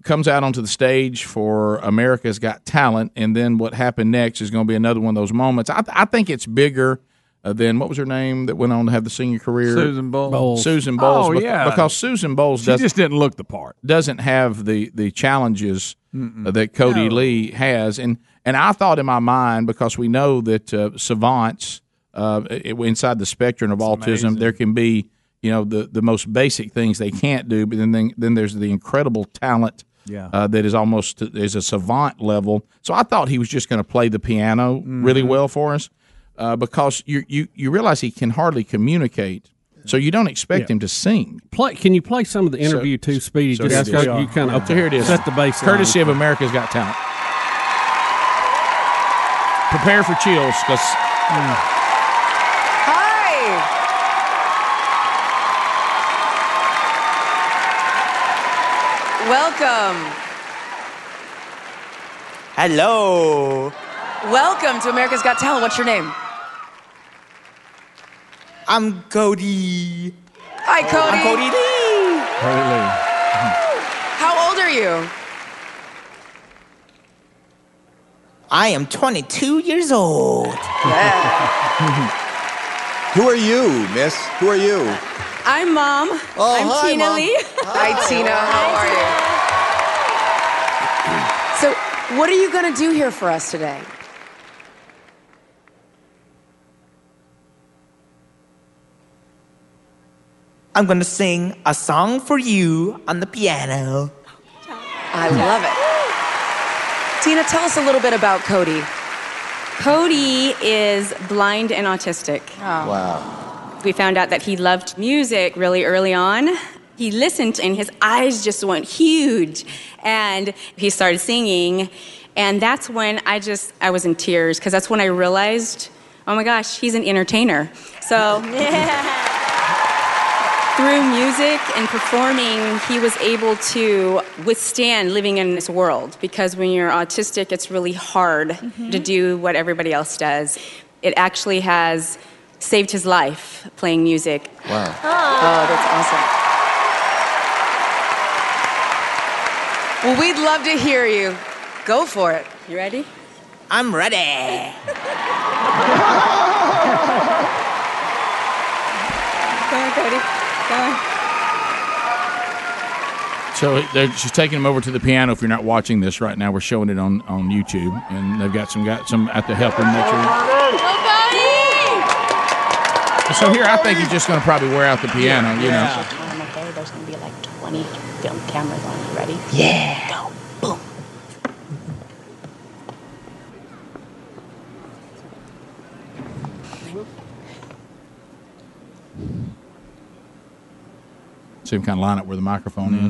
comes out onto the stage for America's Got Talent, and then what happened next is going to be another one of those moments. I think it's bigger than, what was her name that went on to have the singing career? Susan Bowles. Susan Bowles. Oh, yeah. Because Susan Bowles just didn't look the part. Doesn't have the challenges that Cody Lee has. And I thought in my mind, because we know that savants, inside the spectrum of autism, there can be the most basic things they can't do, but then there's the incredible talent that is almost is a savant level. So I thought he was just going to play the piano really well for us because you realize he can hardly communicate, so you don't expect him to sing. Can you play some of the interview too, Speedy? So just you kind of here it is. Set the bass. Courtesy of America's Got Talent. Prepare for chills, because. Welcome. Hello. Welcome to America's Got Talent. What's your name? I'm Cody. Hi, Cody. I'm Cody Lee. Cody Lee. How old are you? I am 22 years old. Yeah. Who are you, miss? Who are you? I'm Mom. Oh, I'm Tina Lee. Hi, Tina. How are you? So, what are you going to do here for us today? I'm going to sing a song for you on the piano. I love it. Tina, tell us a little bit about Cody. Cody is blind and autistic. Oh. Wow. We found out that he loved music really early on. He listened, and his eyes just went huge. And he started singing. And that's when I was in tears, because that's when I realized, oh, my gosh, he's an entertainer. So through music and performing, he was able to withstand living in this world, because when you're autistic, it's really hard to do what everybody else does. It actually has saved his life, playing music. Wow. Oh, that's awesome. Well, we'd love to hear you. Go for it. You ready? I'm ready. Come on, Cody. So she's taking them over to the piano. If you're not watching this right now, we're showing it on YouTube, and they've got some out to help them. So here, I think he's just going to probably wear out the piano. You know. I'm afraid there's going to be like 20 film cameras on. You ready? Yeah. Go. Boom. Same kind of line up where the microphone is.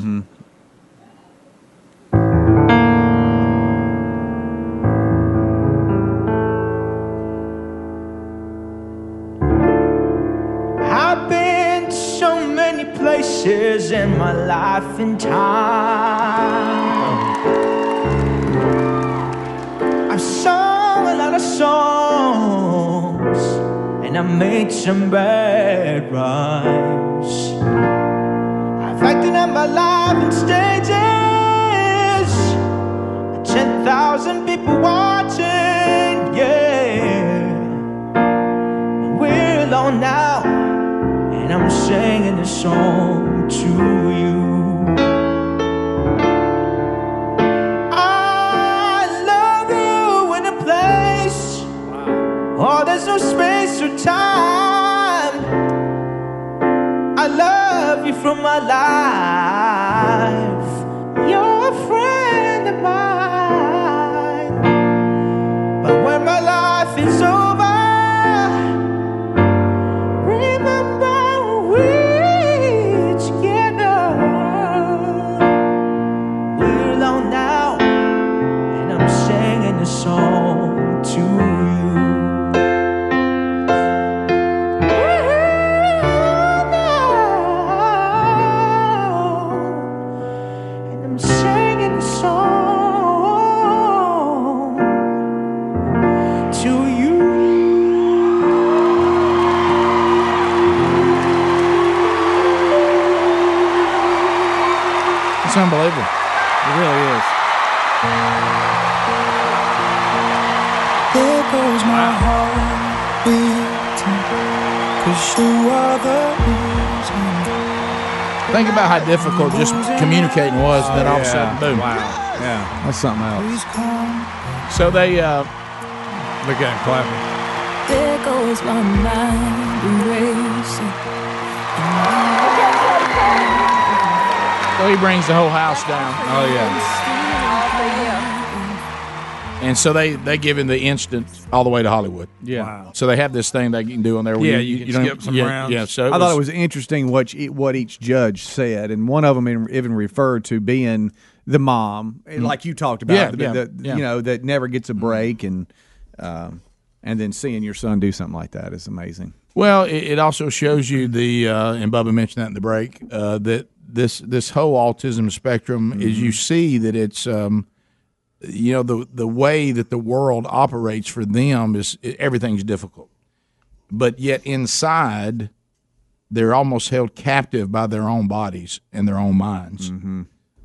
I've been to so many places in my life and time. I've sung a lot of songs, and I made some bad rhymes. Acting on my life in stages, 10,000 people watching, yeah. We're alone now, and I'm singing this song to you. I love you in a place, oh, there's no space or time. I love you from my life. You're a friend of mine. But when my life is over, remember we're together. We're alone now, and I'm singing a song to you. It's unbelievable. It really is. There goes my heart beating, 'cause you are the reason. Think about how difficult just communicating was, and then all of a sudden, boom. Wow. Yeah. That's something else. So they, look at him clapping. There goes my mind racing. So he brings the whole house down. Oh, yeah. And so they give him the instant all the way to Hollywood. Yeah. Wow. So they have this thing they can do on there. Where you can skip some rounds. Yeah, so I thought it was interesting what each judge said, and one of them even referred to being the mom, like you talked about, you know, that never gets a break, and then seeing your son do something like that is amazing. Well, it also shows you the and Bubba mentioned that in the break that this whole autism spectrum is you see that it's you know the way that the world operates for them is everything's difficult, but yet inside they're almost held captive by their own bodies and their own minds. Mm-hmm.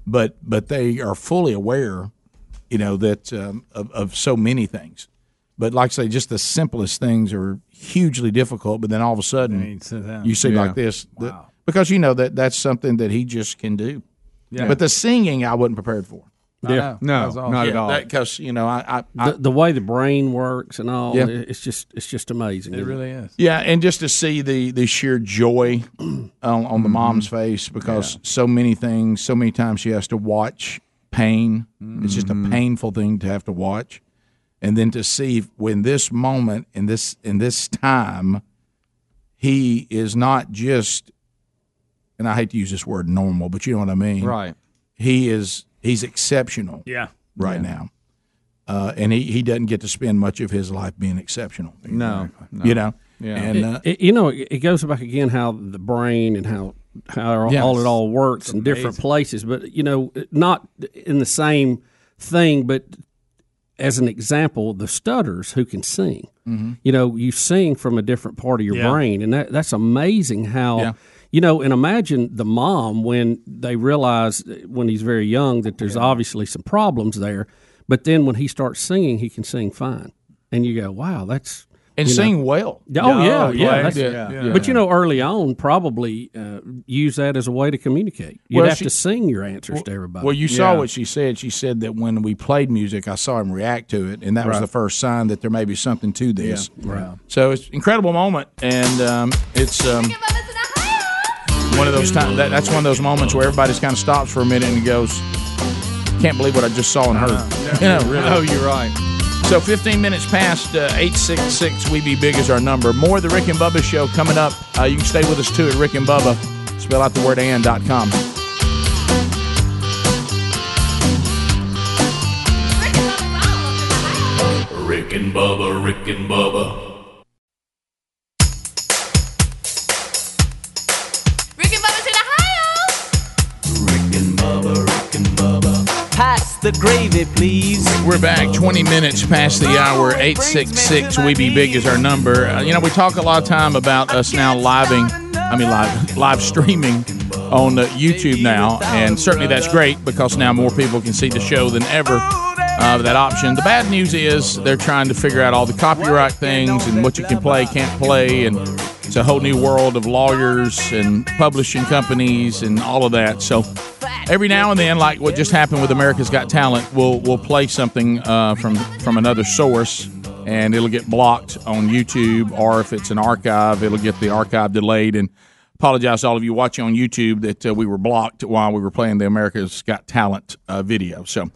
But they are fully aware, you know, that of so many things. But like I say, just the simplest things are hugely difficult. But then all of a sudden, you see like this, because you know that's something that he just can do. Yeah. But the singing, I wasn't prepared for. Yeah, no, not at all. Because you know, the way the brain works and all, it's just amazing. It really is. Yeah, and just to see the sheer joy on the mom's face, because so many things, so many times she has to watch pain. Mm-hmm. It's just a painful thing to have to watch, and then to see when this moment in this time, he is not just, and I hate to use this word normal, but you know what I mean, right? He is. He's exceptional now. And he doesn't get to spend much of his life being exceptional. No. You know? Yeah. And, it goes back again how the brain and how it all works in different places. But, you know, not in the same thing, but as an example, the stutters who can sing. Mm-hmm. You know, you sing from a different part of your brain, and that's amazing how – you know, and imagine the mom when they realize when he's very young that there's obviously some problems there, but then when he starts singing, he can sing fine. And you go, wow, that's... And sing well. Oh, yeah. But, you know, early on, probably use that as a way to communicate. You'd have to sing your answers to everybody. Well, you saw what she said. She said that when we played music, I saw him react to it, and that was the first sign that there may be something to this. Yeah. Right. So it's an incredible moment, and it's... one of those times. That's one of those moments where everybody's kind of stops for a minute and goes, "Can't believe what I just saw and heard." Really. Oh, you're right. So, 15 minutes past 8:66. We Be Big is our number. More of the Rick and Bubba Show coming up. You can stay with us too at Rick and Bubba. Spell out the word and.com. Rick and Bubba. Rick and Bubba. Pass the gravy, please. We're back 20 minutes past the hour. 866 We Be Big is our number. You know, we talk a lot of time about us now live streaming on YouTube now, and certainly that's great because now more people can see the show than ever. That option. The bad news is they're trying to figure out all the copyright things and what you can play, can't play, and it's a whole new world of lawyers and publishing companies and all of that. So every now and then, like what just happened with America's Got Talent, we'll play something from another source, and it'll get blocked on YouTube, or if it's an archive, it'll get the archive delayed. And apologize to all of you watching on YouTube that we were blocked while we were playing the America's Got Talent video. So.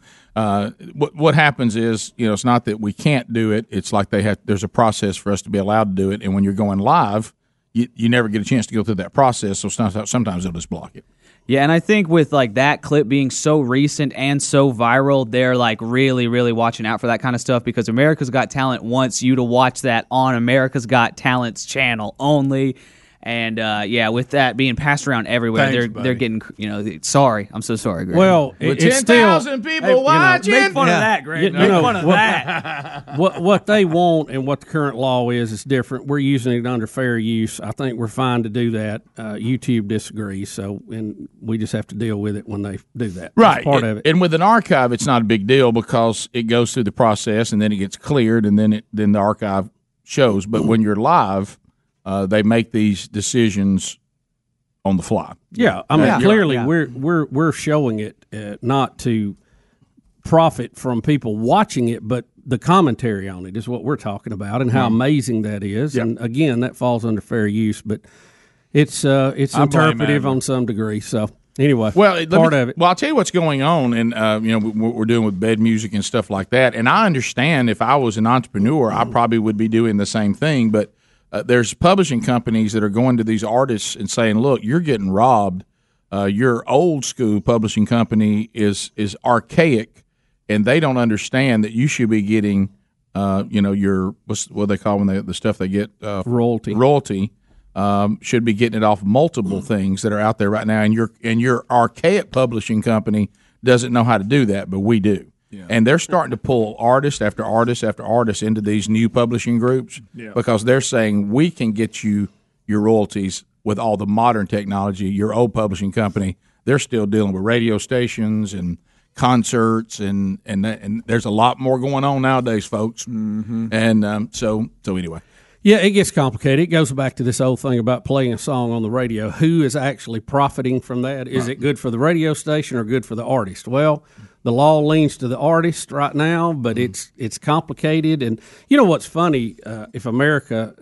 What happens is, you know, it's not that we can't do it. It's like there's a process for us to be allowed to do it. And when you're going live, you never get a chance to go through that process. So sometimes they'll just block it. Yeah, and I think with like that clip being so recent and so viral, they're like really, really watching out for that kind of stuff, because America's Got Talent wants you to watch that on America's Got Talent's channel only. And yeah, with that being passed around everywhere, they're getting, you know, sorry, I'm so sorry, Greg. Well, it's 10,000 people watching. Make fun of that, Greg. Make fun of that. What they want and what the current law is different. We're using it under fair use. I think we're fine to do that. YouTube disagrees, so and we just have to deal with it when they do that. Right, that's part of it. And with an archive, it's not a big deal because it goes through the process and then it gets cleared and then the archive shows. But when you're live. They make these decisions on the fly. Yeah, I mean, clearly we're showing it not to profit from people watching it, but the commentary on it is what we're talking about and how amazing that is. Yep. And again, that falls under fair use, but it's interpretive on some degree. So anyway, part of it. Well, I'll tell you what's going on, and you know what we're doing with bed music and stuff like that. And I understand if I was an entrepreneur, I probably would be doing the same thing, but. There's publishing companies that are going to these artists and saying, look, you're getting robbed. Your old school publishing company is archaic, and they don't understand that you should be getting, you know, your – what do they call when the stuff they get? Royalty. Royalty should be getting it off multiple things that are out there right now, and your archaic publishing company doesn't know how to do that, but we do. Yeah. And they're starting to pull artist after artist after artist into these new publishing groups because they're saying we can get you your royalties with all the modern technology. Your old publishing company, they're still dealing with radio stations and concerts and there's a lot more going on nowadays, folks. Mm-hmm. And so anyway. Yeah, it gets complicated. It goes back to this old thing about playing a song on the radio. Who is actually profiting from that? Is it good for the radio station or good for the artist? Well, the law leans to the artist right now, but it's complicated. And you know what's funny? If America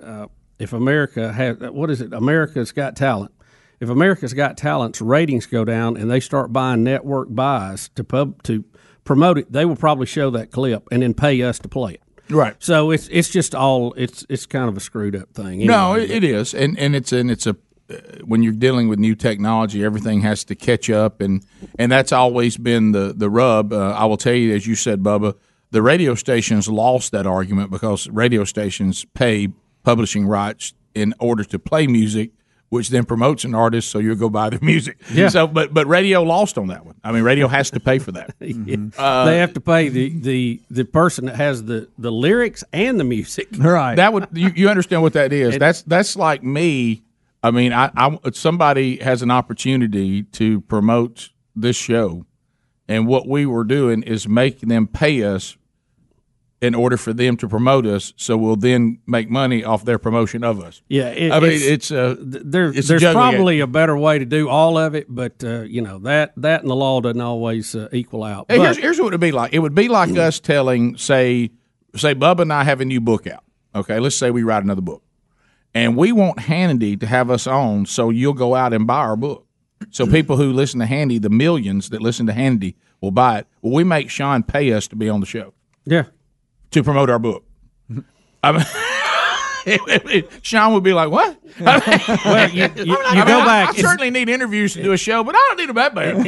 has what is it? America's Got Talent. If America's Got Talent's ratings go down and they start buying network buys to promote it, they will probably show that clip and then pay us to play it. Right. So it's just all it's kind of a screwed up thing. Anyway. No, it is, and it's a when you're dealing with new technology, everything has to catch up, and that's always been the rub. I will tell you, as you said, Bubba, the radio stations lost that argument because radio stations pay publishing rights in order to play music, which then promotes an artist, so you'll go buy their music. Yeah. So, but radio lost on that one. I mean, radio has to pay for that. They have to pay the person that has the lyrics and the music. Right. That would you understand what that is? That's like me. I mean, I somebody has an opportunity to promote this show, and what we were doing is making them pay us in order for them to promote us, so we'll then make money off their promotion of us. Yeah, there's probably a better way to do all of it, but you know that and the law doesn't always equal out. Hey, but, here's what it would be like. It would be like us telling, say Bubba and I have a new book out. Okay, let's say we write another book, and we want Hannity to have us on, so you'll go out and buy our book. So people who listen to Hannity, the millions that listen to Hannity, will buy it. Well, we make Sean pay us to be on the show. Yeah. To promote our book. I mean, Sean would be like, what? I certainly need interviews to do a show, but I don't need a backbone.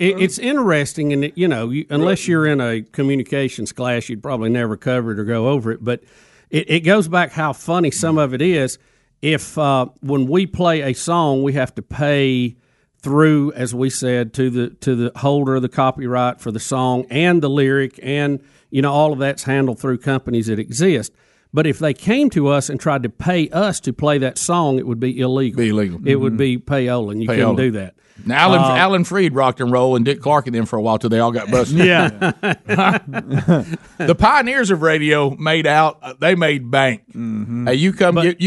It's interesting, and you know, unless you're in a communications class, you'd probably never cover it or go over it, but it goes back how funny some of it is. If when we play a song, we have to pay through, as we said, to the holder of the copyright for the song and the lyric and – you know, all of that's handled through companies that exist. But if they came to us and tried to pay us to play that song, it would be illegal. It would be payola, and you couldn't do that. Now, Alan Freed rocked and rolled, and Dick Clark and them for a while till they all got busted. Yeah. The pioneers of radio made out. They made bank. Mm-hmm. Hey, you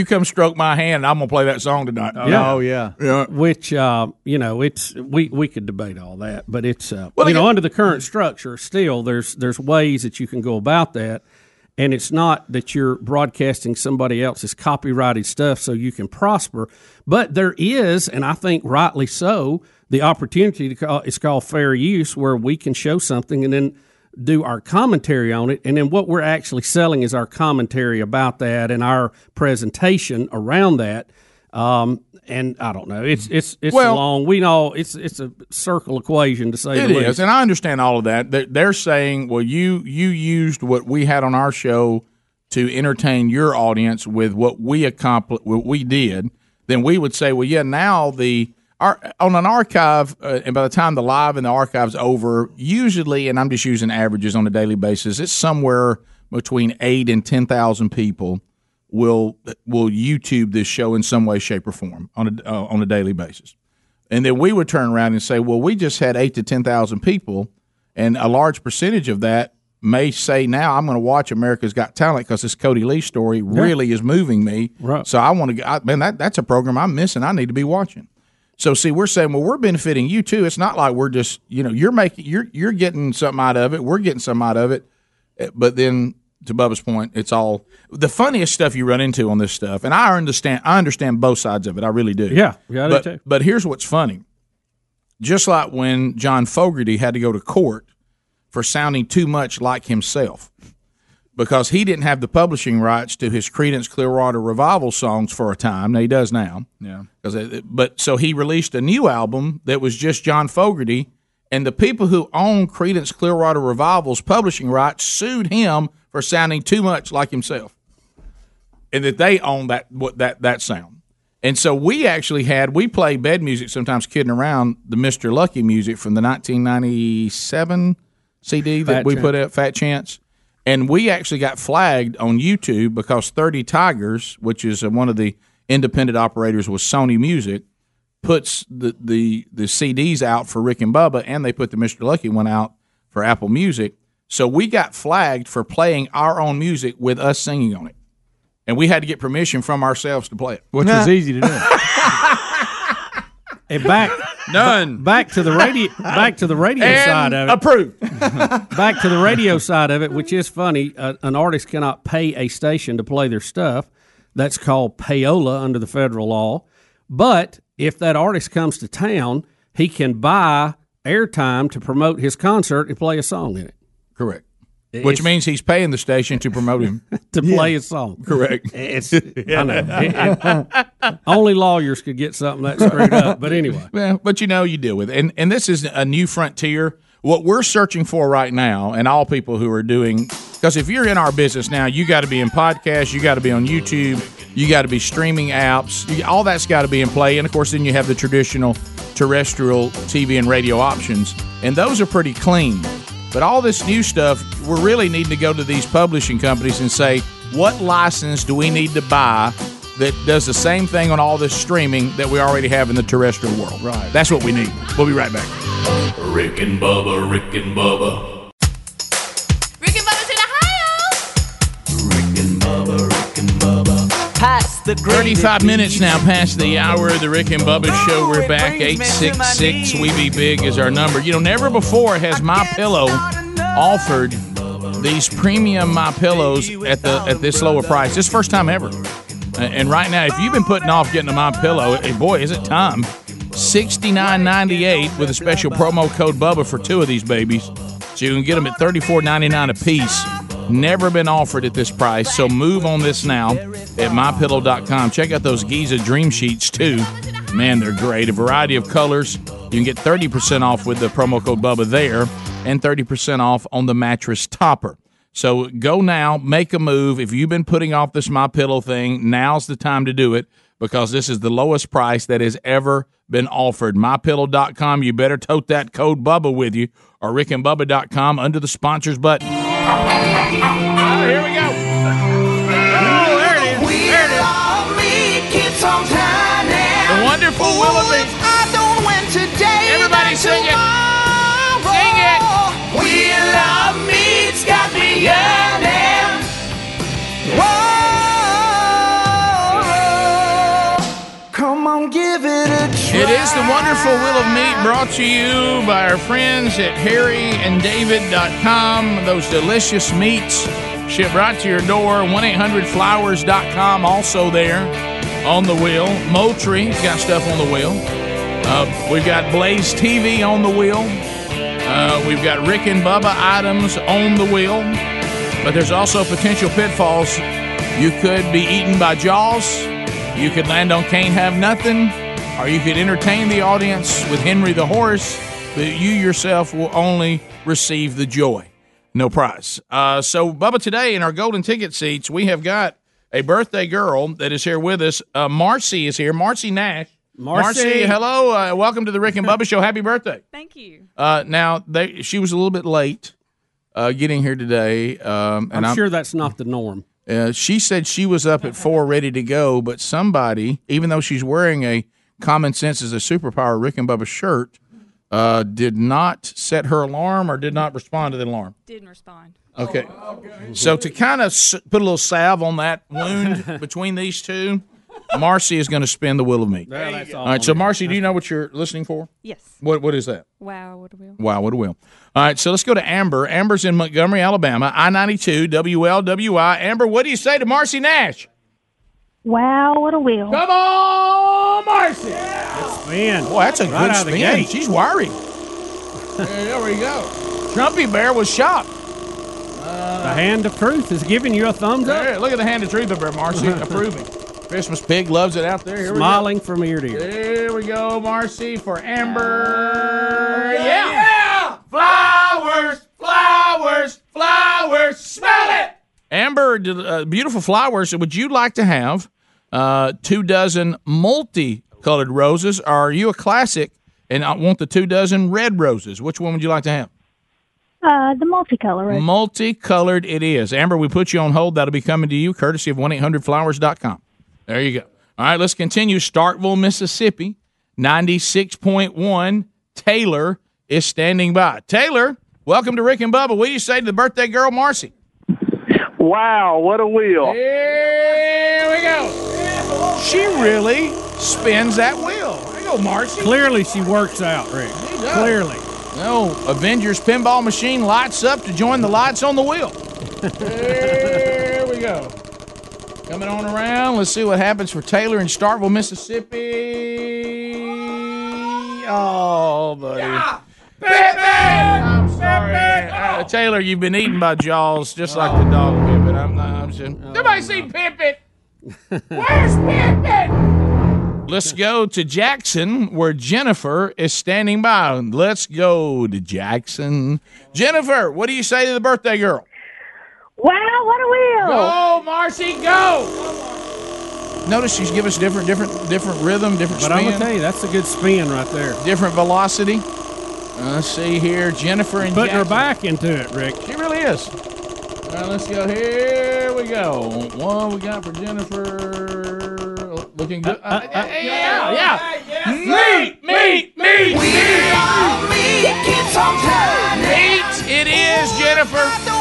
come stroke my hand, and I'm going to play that song tonight. Yeah. Oh, yeah. Which, you know, it's we could debate all that, but it's, under the current structure, still, there's ways that you can go about that. And it's not that you're broadcasting somebody else's copyrighted stuff so you can prosper. But there is, and I think rightly so, the opportunity it's called fair use, where we can show something and then do our commentary on it. And then what we're actually selling is our commentary about that and our presentation around that. And I don't know. It's long. We know it's a circle equation to say the least. It is, and I understand all of that. They're saying, well, you used what we had on our show to entertain your audience with what we accomplished, what we did. then we would say, well, yeah, now the on an archive, and by the time the live and the archive's over, usually, and I'm just using averages on a daily basis, it's somewhere between 8,000 and 10,000 people will YouTube this show in some way, shape, or form on a daily basis. And then we would turn around and say, well, we just had 8,000 to 10,000 people, and a large percentage of that may say, now I'm going to watch America's Got Talent because this Cody Lee story really is moving me. Right. So I want to go, man, that's a program I'm missing. I need to be watching. So, see, we're saying, well, we're benefiting you too. It's not like we're just, you're getting something out of it. We're getting something out of it. But then, to Bubba's point, it's all the funniest stuff you run into on this stuff. And I understand both sides of it. I really do. Yeah, I do too. But here's what's funny. Just like when John Fogerty had to go to court for sounding too much like himself because he didn't have the publishing rights to his Creedence Clearwater Revival songs for a time. Now, he does now. Yeah. So he released a new album that was just John Fogerty, and the people who own Creedence Clearwater Revival's publishing rights sued him for sounding too much like himself, and that they own that sound. And so we play bed music sometimes, kidding around, the Mr. Lucky music from the 1997 CD that we put out, Fat Chance. And we actually got flagged on YouTube because 30 Tigers, which is one of the independent operators with Sony Music, puts the CDs out for Rick and Bubba, and they put the Mr. Lucky one out for Apple Music. So we got flagged for playing our own music with us singing on it. And we had to get permission from ourselves to play it. Which was easy to do. And back to the radio side of it, which is funny. An artist cannot pay a station to play their stuff. That's called payola under the federal law. But if that artist comes to town, he can buy airtime to promote his concert and play a song in it. Correct. Which means he's paying the station to promote him. To play his song. Correct. I know. Only lawyers could get something that screwed up. But anyway. Yeah, but you deal with it. And this is a new frontier. What we're searching for right now, and all people who are doing, because if you're in our business now, you got to be in podcasts, you got to be on YouTube, you got to be streaming apps. All that's got to be in play. And, of course, then you have the traditional terrestrial TV and radio options. And those are pretty clean. But all this new stuff, we're really needing to go to these publishing companies and say, what license do we need to buy that does the same thing on all this streaming that we already have in the terrestrial world? Right. That's what we need. We'll be right back. Rick and Bubba, Rick and Bubba. Rick and Bubba's in Ohio. Rick and Bubba, Rick and Bubba. Past the 35 minutes now past the hour of the Rick and Bubba show. We're back. 866 We Be Big is our number. Never before has MyPillow offered these premium MyPillows at this lower price. This first time ever. And right now, if you've been putting off getting a MyPillow, boy, is it time. $69.98 with a special promo code Bubba for two of these babies. So you can get them at $34.99 a piece. Never been offered at this price, so move on this now at MyPillow.com. Check out those Giza Dream Sheets, too. Man, they're great. A variety of colors. You can get 30% off with the promo code Bubba there and 30% off on the mattress topper. So go now, make a move. If you've been putting off this MyPillow thing, now's the time to do it because this is the lowest price that has ever been offered. MyPillow.com. You better tote that code Bubba with you, or RickandBubba.com under the sponsors button. Oh, here we go. Oh, there it is. The wonderful Willoughby. Everybody sing it. Sing it. We love me. It's got me yearning. Whoa. Come on, give it a try. It is the wonderful Will of Meat, brought to you by our friends at harryanddavid.com. Those delicious meats shipped right to your door. 1-800-Flowers.com also there on the wheel. Moultrie's got stuff on the wheel. We've got Blaze TV on the wheel. We've got Rick and Bubba items on the wheel. But there's also potential pitfalls. You could be eaten by Jaws. You could land on Can't Have Nothing. Or you could entertain the audience with Henry the Horse, but you yourself will only receive the joy. No prize. So, Bubba, today in our golden ticket seats, we have got a birthday girl that is here with us. Marcy is here. Marcy Nash. Marcy, hello. Welcome to the Rick and Bubba Show. Happy birthday. Thank you. Now, she was a little bit late getting here today. And I'm sure that's not the norm. She said she was up at 4 ready to go, but somebody, even though she's wearing a Common Sense is a Superpower Rick and Bubba shirt, did not set her alarm or did not respond to the alarm. Didn't respond. Okay. Oh, okay. So to kind of put a little salve on that wound between these two, Marcy is going to spin the wheel of meat. Yeah, that's all right, so Marcy, do you know what you're listening for? Yes. What is that? Wow, what a wheel. Wow, what a wheel. All right, so let's go to Amber. Amber's in Montgomery, Alabama, I-92, WLWI. Amber, what do you say to Marcy Nash? Wow, what a wheel. Come on, Marcy. Yeah. Good spin. Boy, that's a good spin. She's wiry. There we go. Trumpy Bear was shocked. The hand of truth is giving you a thumbs up. There, look at the hand of truth over there, Marcy, approving. Christmas pig loves it out there. Here smiling from ear to ear. There we go, Marcy, for Amber. Yeah. Yeah! Flowers, flowers, flowers. Smell it! Amber, beautiful flowers. Would you like to have 2 dozen multicolored roses? Or are you a classic and I want the 2 dozen red roses? Which one would you like to have? The multicolored. Multicolored it is. Amber, we put you on hold. That'll be coming to you courtesy of 1-800-Flowers.com. There you go. All right, let's continue. Starkville, Mississippi, 96.1. Taylor is standing by. Taylor, welcome to Rick and Bubba. What do you say to the birthday girl, Marcy? Wow, what a wheel. Here we go. She really spins that wheel. There you go, Marcy. Clearly she works out, Rick. She does. Clearly. No, Avengers pinball machine lights up to join the lights on the wheel. There we go. Coming on around. Let's see what happens for Taylor in Starkville, Mississippi. Oh, buddy. Yeah. I'm sorry. Taylor, you've been eaten by Jaws just like the dog Pippin. I'm saying. Somebody see Pippin. Where's Pippin? Let's go to Jackson, where Jennifer is standing by. Let's go to Jackson. Jennifer, what do you say to the birthday girl? Wow, what a wheel! Go, Marcy, go! Notice she's giving us different rhythm, different spin. But I'm going to tell you, that's a good spin right there. Different velocity. Let's see here. Jennifer and putting Jackson. Her back into it, Rick. She really is. All right, let's go. Here we go. One we got for Jennifer. Looking good. Yeah. Meat. It is, Jennifer.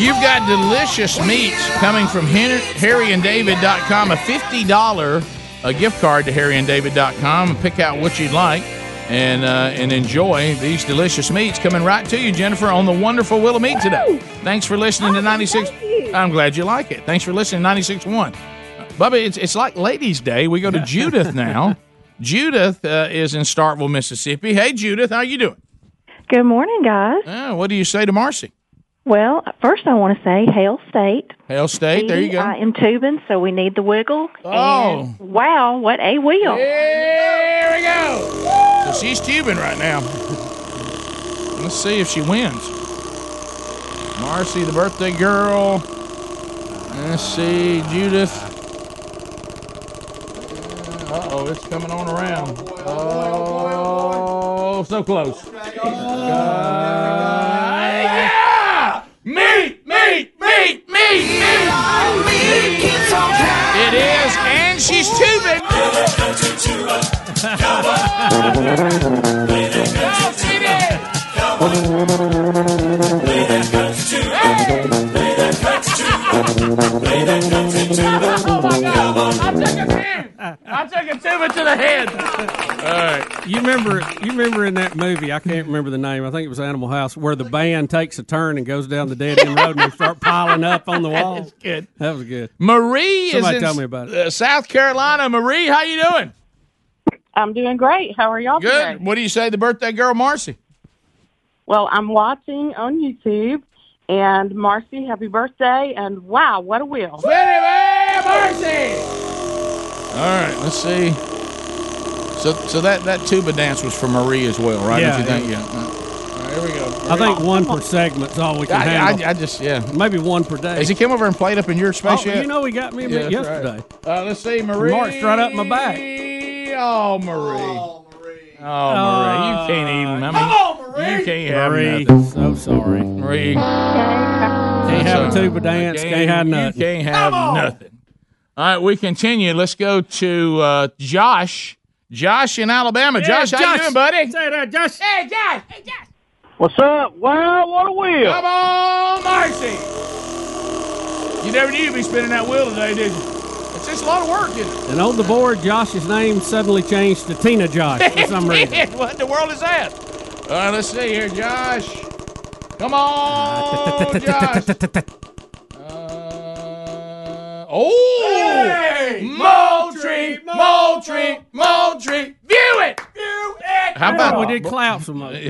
You've got delicious meats coming from HarryandDavid.com, a $50 gift card to HarryandDavid.com. Pick out what you'd like and enjoy these delicious meats coming right to you, Jennifer, on the wonderful Wheel of Meat today. Thanks for listening to 96. I'm glad you like it. Thanks for listening to 96.1. Bubba, it's like Ladies' Day. We go to Judith now. Judith is in Starkville, Mississippi. Hey, Judith, how you doing? Good morning, guys. What do you say to Marcy? Well, first I want to say Hail State. Hail State, there you go. I am tubing, so we need the wiggle. Oh. And wow, what a wheel. Here we go. Woo! So she's tubing right now. Let's see if she wins. Marcy, the birthday girl. Let's see, Judith. Uh-oh, it's coming on around. Oh, so close. It is, and she's tubing. Oh my God! I took a tuba to the head. All right, you remember in that movie? I can't remember the name. I think it was Animal House, where the band takes a turn and goes down the dead end road, and they start piling up on the wall. That was good. That was good. Marie Somebody told me about it. South Carolina. Marie, how you doing? I'm doing great. How are y'all? Good. Today? What do you say to the birthday girl, Marcy? Well, I'm watching on YouTube. And Marcy, happy birthday, and wow, what a wheel. Anyway, Marcy! All right, let's see. So that tuba dance was for Marie as well, right? Yeah. Don't you think? Yeah. All Here we go. I think one per segment's all we can handle. I just maybe one per day. Has he come over and played up in your space yet? You know he got me a bit yesterday. Right. Let's see, Marie. Marched right up my back. Oh, Marie. Oh, Marie. Oh, Marie. You can't even. I mean, come on, Marie. You can't have nothing. So sorry, Marie. Can't have a tuba dance. Can't have nothing. You can't have nothing. All right, we continue. Let's go to Josh. Josh in Alabama. Yeah, Josh, how you doing, buddy? Say that, Josh. Hey, Josh. Hey, Josh. What's up? Wow, what a wheel. Come on, Marcy. You never knew you'd be spinning that wheel today, did you? It's just a lot of work, isn't it? And on the board, Josh's name suddenly changed to Tina Josh for some reason. What in the world is that? All right, let's see here, Josh. Come on, Josh. Oh! Moultrie, Moultrie, Moultrie. View it! View it! How about we did clout some of it?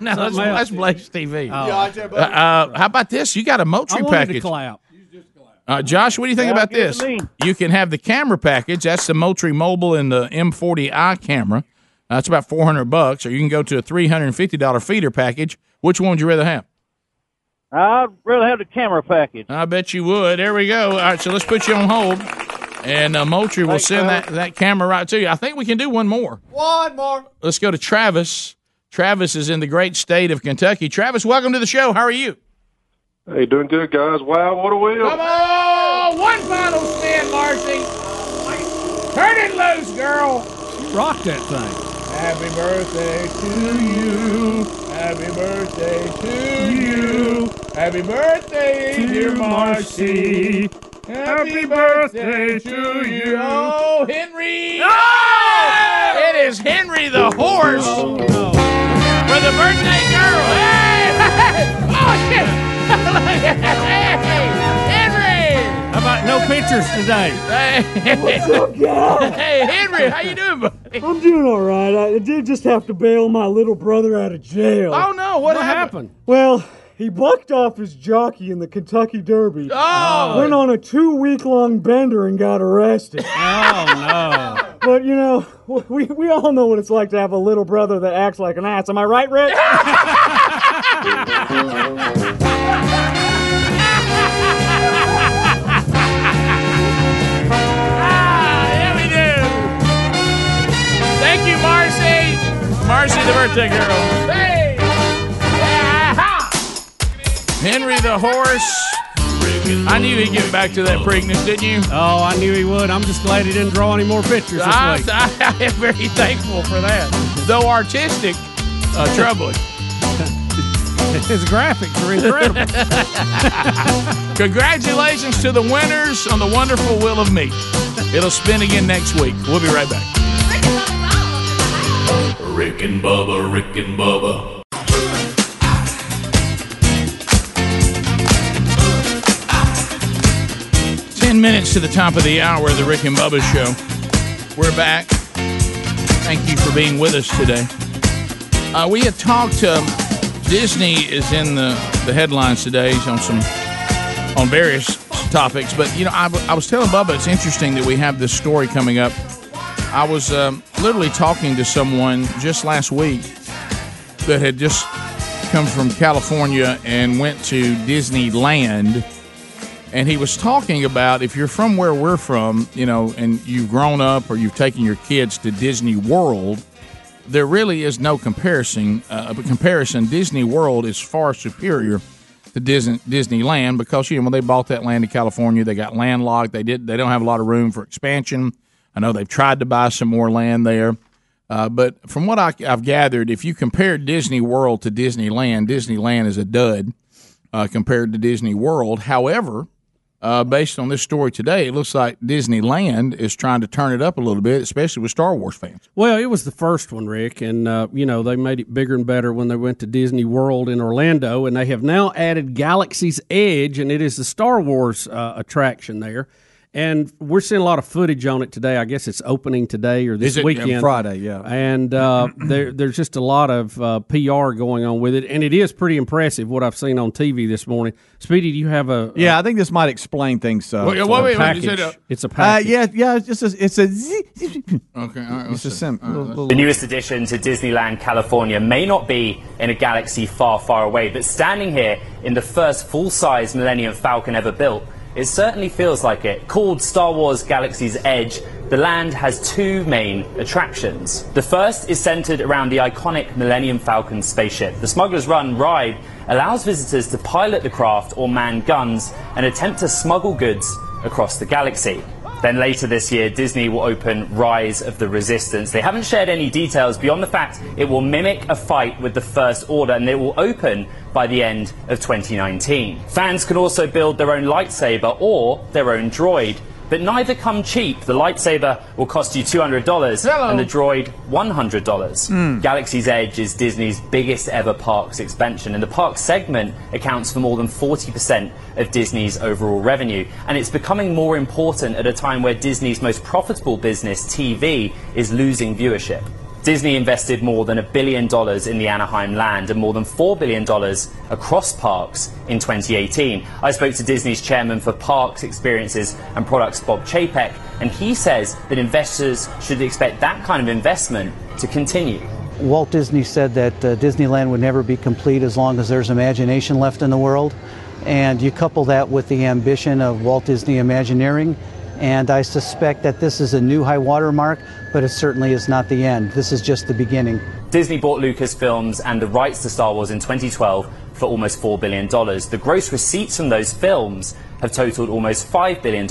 No, that's Blake's TV. How about this? You got a Moultrie package. Josh, what do you think about this? You can have the camera package. That's the Moultrie Mobile and the M40i camera. That's about $400, or you can go to a $350 feeder package. Which one would you rather have? I'd rather have the camera package. I bet you would. There we go. All right, so let's put you on hold, and Moultrie will send that camera right to you. I think we can do one more. One more. Let's go to Travis. Travis is in the great state of Kentucky. Travis, welcome to the show. How are you? Hey, doing good, guys. Wow, what a wheel. Come on! One final spin, Marcy. Turn it loose, girl. She rocked that thing. Happy birthday to you. Happy birthday to you. Happy birthday, dear Marcy. Happy birthday to you. Oh, Henry. Oh! It is Henry the horse for the birthday girl. Hey! Oh, shit. Hey, Henry. How about no pictures today? Hey. What's up, guys? Hey, Henry, how you doing, buddy? I'm doing all right. I did just have to bail my little brother out of jail. Oh, no. What happened? Well, he bucked off his jockey in the Kentucky Derby. Oh. Went on a 2-week-long bender and got arrested. Oh, no. But, you know, we all know what it's like to have a little brother that acts like an ass. Am I right, Rick? Thank you, Marcy. Marcy, the birthday girl. Hey! Yeah-ha! Henry the horse. I knew he'd get back to that preakness, didn't you? Oh, I knew he would. I'm just glad he didn't draw any more pictures this week. I am very thankful for that. Though artistic, troubling. His graphics are incredible. Congratulations to the winners on the wonderful Wheel of Meat. It'll spin again next week. We'll be right back. Rick and Bubba, Rick and Bubba. Ten minutes to the top of the hour of the Rick and Bubba Show. We're back. Thank you for being with us today. We had talked. Disney is in the headlines today on various topics, but you know I was telling Bubba it's interesting that we have this story coming up. I was literally talking to someone just last week that had just come from California and went to Disneyland, and he was talking about if you're from where we're from, you know, and you've grown up or you've taken your kids to Disney World, there really is no comparison. Disney World is far superior to Disneyland because you know when they bought that land in California, they got landlocked. They don't have a lot of room for expansion. I know they've tried to buy some more land there. But from what I've gathered, if you compare Disney World to Disneyland, Disneyland is a dud compared to Disney World. However, based on this story today, it looks like Disneyland is trying to turn it up a little bit, especially with Star Wars fans. Well, it was the first one, Rick, and you know they made it bigger and better when they went to Disney World in Orlando, and they have now added Galaxy's Edge, and it is the Star Wars attraction there. And we're seeing a lot of footage on it today. I guess it's opening today or this weekend. Yeah, Friday, yeah. And there's just a lot of PR going on with it. And it is pretty impressive what I've seen on TV this morning. Speedy, do you have a... Yeah, I think this might explain things. It's a package. The newest addition to Disneyland, California may not be in a galaxy far, far away, but standing here in the first full-size Millennium Falcon ever built, it certainly feels like it. Called Star Wars Galaxy's Edge, the land has two main attractions. The first is centered around the iconic Millennium Falcon spaceship. The Smuggler's Run ride allows visitors to pilot the craft or man guns and attempt to smuggle goods across the galaxy. Then later this year, Disney will open Rise of the Resistance. They haven't shared any details beyond the fact it will mimic a fight with the First Order, and it will open by the end of 2019. Fans can also build their own lightsaber or their own droid, but neither come cheap. The lightsaber will cost you $200 and the droid $100. Galaxy's Edge is Disney's biggest ever parks expansion, and the park segment accounts for more than 40% of Disney's overall revenue. And it's becoming more important at a time where Disney's most profitable business, TV, is losing viewership. Disney invested more than $1 billion in the Anaheim land and more than $4 billion across parks in 2018. I spoke to Disney's chairman for Parks, Experiences and Products, Bob Chapek, and he says that investors should expect that kind of investment to continue. Walt Disney said that Disneyland would never be complete as long as there's imagination left in the world. And you couple that with the ambition of Walt Disney Imagineering, and I suspect that this is a new high water mark, but it certainly is not the end. This is just the beginning. Disney bought Lucasfilms and the rights to Star Wars in 2012 for almost $4 billion. The gross receipts from those films have totaled almost $5 billion.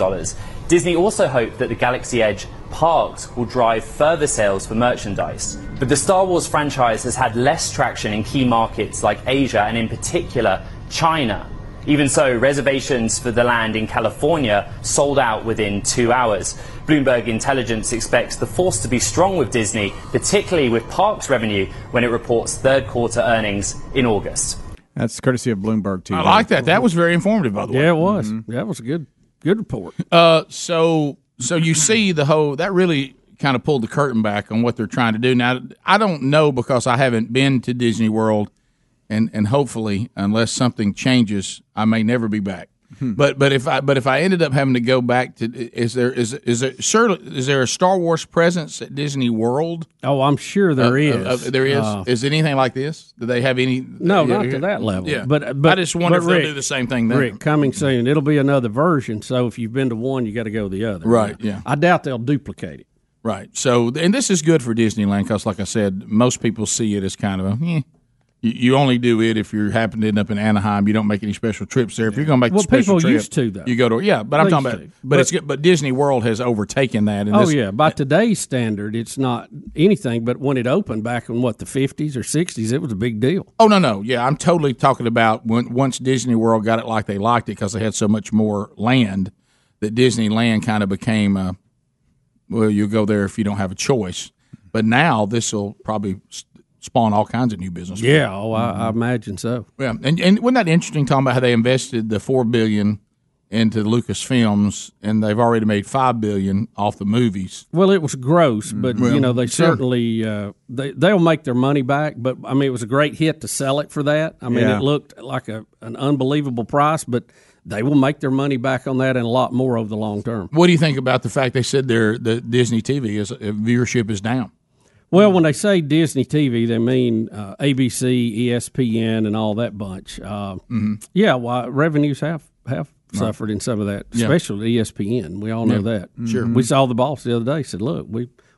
Disney also hoped that the Galaxy Edge parks will drive further sales for merchandise. But the Star Wars franchise has had less traction in key markets like Asia and in particular China. Even so, reservations for the land in California sold out within 2 hours. Bloomberg Intelligence expects the force to be strong with Disney, particularly with parks revenue, when it reports third quarter earnings in August. That's courtesy of Bloomberg TV. I like that. That was very informative, by the way. Yeah, it was. Mm-hmm. That was a good report. So you see the whole – that really kind of pulled the curtain back on what they're trying to do. Now, I don't know because I haven't been to Disney World. And hopefully, unless something changes, I may never be back. But if I ended up having to go back to, is there a Star Wars presence at Disney World? Oh, I'm sure there is. There is. Is it anything like this? Do they have any? No, not to that level. Yeah. But I just wonder if they'll do the same thing then. Rick, coming soon. It'll be another version. So if you've been to one, you got to go to the other. Right. Yeah. I doubt they'll duplicate it. Right. So and this is good for Disneyland because, like I said, most people see it as kind of a. You only do it if you happen to end up in Anaheim. You don't make any special trips there. If you're going to make a special trip, people used to though. You go to I'm talking about. But it's good. But Disney World has overtaken that. And by today's standard, it's not anything. But when it opened back in the 50s or 60s, it was a big deal. Oh no, yeah, I'm totally talking about when once Disney World got it like they liked it because they had so much more land that Disneyland kind of became. You'll go there if you don't have a choice. But now this will probably spawn all kinds of new business. Yeah, I imagine so. Yeah, and wasn't that interesting talking about how they invested the $4 billion into Lucasfilms, and they've already made $5 billion off the movies. Well, it was gross, but they certainly they'll make their money back. But I mean, it was a great hit to sell it for that. I mean, it looked like an unbelievable price, but they will make their money back on that and a lot more over the long term. What do you think about the fact they said the Disney TV viewership is down? Well, when they say Disney TV, they mean ABC, ESPN, and all that bunch. Yeah, well, revenues have suffered in some of that, especially ESPN. We all know that. Sure. We saw the boss the other day. Said, look,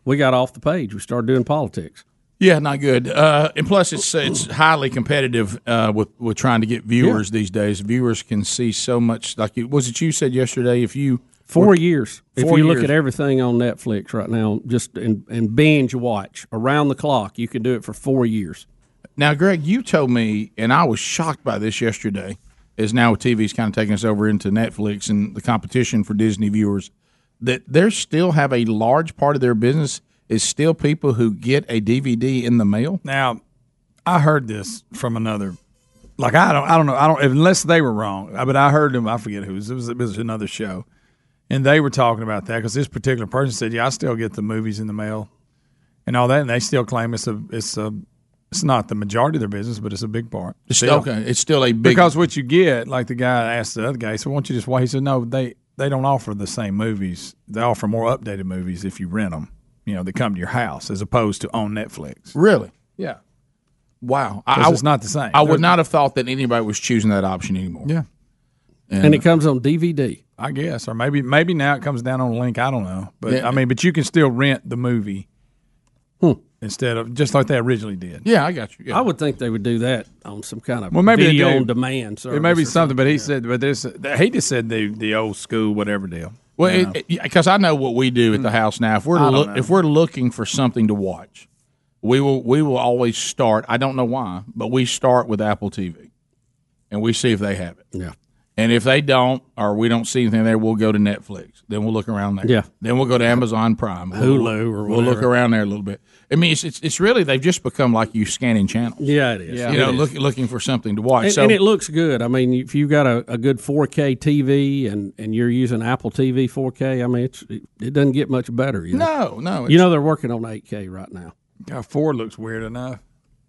we got off the page. We started doing politics. Yeah, not good. And plus, it's highly competitive with trying to get viewers these days. Viewers can see so much. Like, was it you said yesterday, if you – 4 years. If you look at everything on Netflix right now, just and binge watch around the clock, you can do it for 4 years. Now, Greg, you told me, and I was shocked by this yesterday, is now TV's kind of taking us over into Netflix and the competition for Disney viewers, that they still have a large part of their business is still people who get a DVD in the mail. Now, I heard this from another. Like I don't know unless they were wrong, but I heard them. I forget who it was another show. And they were talking about that because this particular person said, yeah, I still get the movies in the mail and all that, and they still claim it's not the majority of their business, but it's a big part. It's still a big – because what you get, like the guy asked the other guy, he said, why don't you just wait? He said, no, they don't offer the same movies. They offer more updated movies if you rent them, you know, that come to your house as opposed to on Netflix. Really? Yeah. Wow. It's not the same. I would not have thought that anybody was choosing that option anymore. Yeah. And it comes on DVD. I guess. Or maybe now it comes down on a link. I don't know. But, yeah. I mean, but you can still rent the movie instead of – just like they originally did. Yeah, I got you. Yeah. I would think they would do that on some kind of video on demand service. It may be something, but he said – but this, he just said the old school whatever deal. Well, because I know what we do at the house now. If we're looking for something to watch, we will always start – I don't know why, but we start with Apple TV, and we see if they have it. Yeah. And if they don't, or we don't see anything there, we'll go to Netflix. Then we'll look around there. Yeah. Then we'll go to Amazon Prime, Hulu, or whatever. We'll look around there a little bit. I mean, it's really they've just become like you scanning channels. Yeah, it is. Yeah, looking for something to watch. And it looks good. I mean, if you've got a good 4K TV and you're using Apple TV 4K, I mean, it doesn't get much better. You know? No. You know they're working on 8K right now. God, 4 looks weird enough.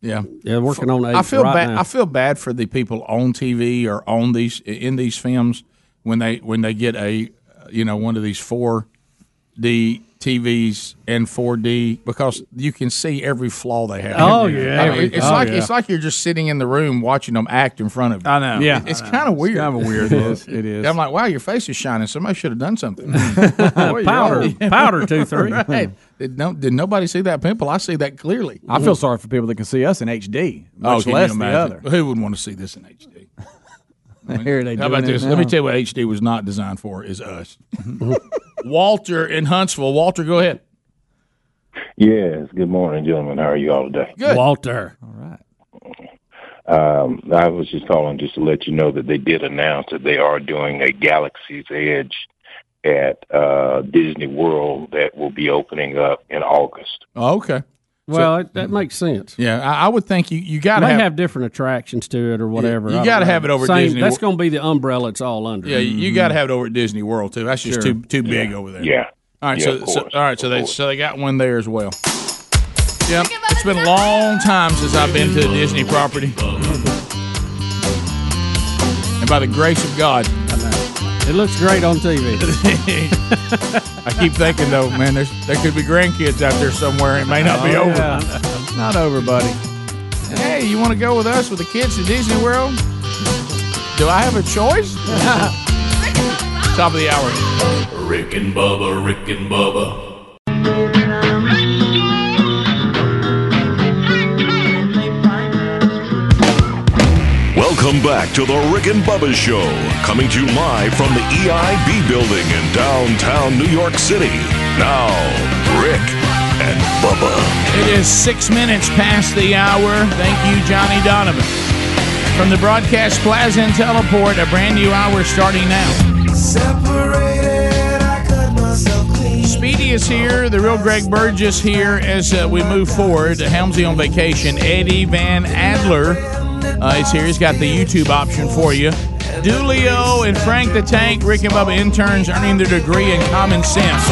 Yeah, working on 8. I feel bad for the people on TV or on these in these films when they get a one of these 4D TVs and 4D because you can see every flaw they have. Oh yeah, I mean, it's like you're just sitting in the room watching them act in front of you. I know. Yeah, it's kind of weird. Kind of weird. It is. I'm like, wow, your face is shining. Somebody should have done something. Powder 2-3. Right. Did nobody see that pimple? I see that clearly. I feel sorry for people that can see us in HD, much less the other. Who wouldn't want to see this in HD? I mean, how about this? Now. Let me tell you what HD was not designed for is us. Walter in Huntsville. Walter, go ahead. Yes. Good morning, gentlemen. How are you all today? Good. Walter. All right. I was just calling just to let you know that they did announce that they are doing a Galaxy's Edge at Disney World that will be opening up in August. Oh, okay. Well, that makes sense. Yeah, I would think you got to have different attractions to it or whatever. You got to have it over at Disney World. That's going to be the umbrella it's all under. Yeah, you got to have it over at Disney World too. That's just too big over there. Yeah. All right. Yeah, so they got one there as well. Yep. It's been a long time since I've been to a Disney property, and by the grace of God, I know. It looks great on TV. I keep thinking, though, man, there could be grandkids out there somewhere. It may not be over. Yeah. It's not over, buddy. Hey, you want to go with us with the kids to Disney World? Do I have a choice? Top of the hour. Rick and Bubba, Rick and Bubba. Welcome back to the Rick and Bubba Show, coming to you live from the EIB building in downtown New York City. Now, Rick and Bubba. It is 6 minutes past the hour. Thank you, Johnny Donovan. From the Broadcast Plaza and Teleport, a brand new hour starting now. Separated, I cut myself clean. Speedy is here, the real Greg Burgess here as we move forward. Helmsy on vacation, Eddie Van Adler. He's here. He's got the YouTube option for you. Dulio and Frank the Tank, Rick and Bubba interns earning their degree in common sense.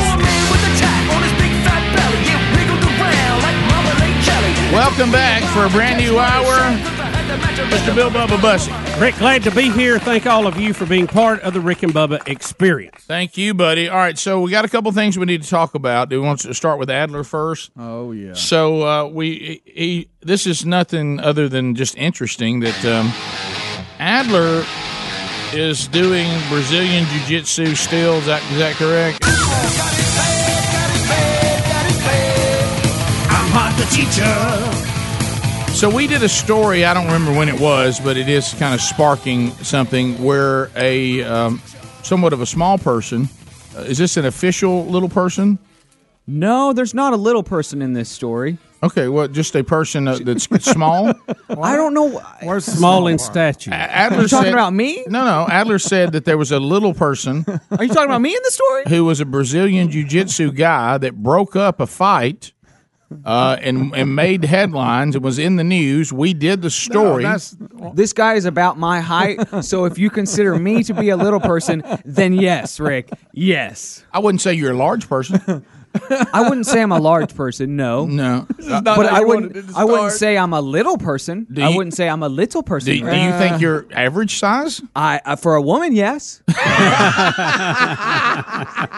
Welcome back for a brand new hour, Mr. Bill Bubba Bussie. Rick, glad to be here. Thank all of you for being part of the Rick and Bubba experience. Thank you, buddy. All right, so we got a couple things we need to talk about. Do we want to start with Adler first? Oh, yeah. So this is nothing other than just interesting that Adler is doing Brazilian Jiu-Jitsu still. Is that correct? I'm not the teacher. So we did a story, I don't remember when it was, but it is kind of sparking something where a somewhat of a small person, is this an official little person? No, there's not a little person in this story. Okay, well, just a person that's small? I don't know. Where's small in stature? Are you talking about me? No. Adler said that there was a little person. Are you talking about me in the story? Who was a Brazilian Jiu-Jitsu guy that broke up a fight and made headlines. It was in the news. We did the story. This guy is about my height, so if you consider me to be a little person, then yes, Rick, yes. I wouldn't say you're a large person. I wouldn't say I'm a large person, no. But I wouldn't say I'm a little person. I wouldn't say I'm a little person. Do you think you're average size? I for a woman, yes.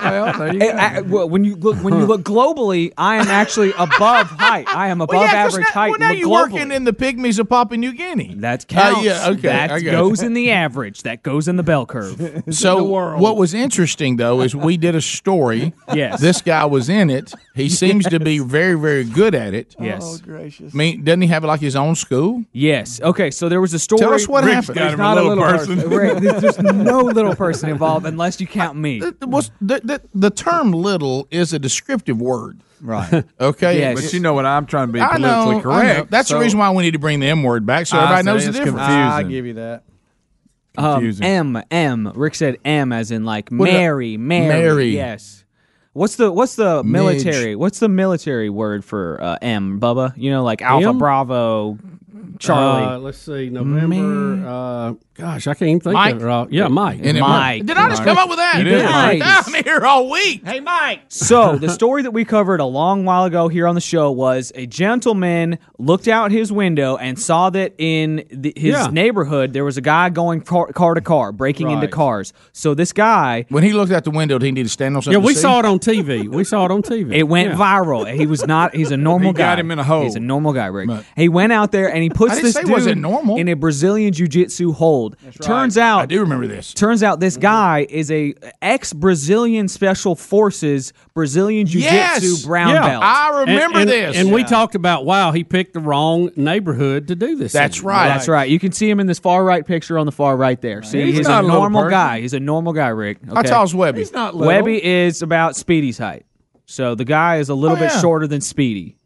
Well, there you go. When you look globally, I am actually above height. I am above average height. Well, now you're working in the pygmies of Papua New Guinea. That counts. That goes in the average. That goes in the bell curve. So what was interesting, though, is we did a story. Yes. This guy was in it. He seems to be very, very good at it. Yes. Oh, gracious. I mean, doesn't he have like his own school? Yes. Okay, so there was a story. Tell us what happened. There's not a little person. There's no little person involved unless you count me. The term little is a descriptive word. Right. Okay. Yes. But you know what? I'm trying to be politically correct. That's the reason why we need to bring the M word back so everybody knows the difference. I'll give you that. Confusing. Rick said M as in like Mary. Yes. What's the military? Midge. What's the military word for M, Bubba? You know, like Alpha, M? Bravo, Charlie. Let's see, November. Gosh, I can't even think of it. Yeah, Mike. Mike. Did I just come up with that? You did. Nice. I'm here all week. Hey, Mike. So the story that we covered a long while ago here on the show was a gentleman looked out his window and saw that in his neighborhood there was a guy going car to car, breaking into cars. So this guy, when he looked out the window, did he need to stand on something? Yeah, we saw it on TV. It went viral. He's a normal guy. Got him in a hole. He's a normal guy, Rick. But he went out there and he puts this dude in a Brazilian Jiu Jitsu hold. That's right. I do remember this. Turns out this guy is a ex-Brazilian Special Forces Brazilian Jiu-Jitsu brown belt. I remember this. And we talked about, he picked the wrong neighborhood to do this. That's right. That's right. You can see him in this far right picture on the far right there. See, he's a normal guy. He's a normal guy, Rick. Okay. How tall is Webby? He's not little. Webby is about Speedy's height. So the guy is a little bit shorter than Speedy.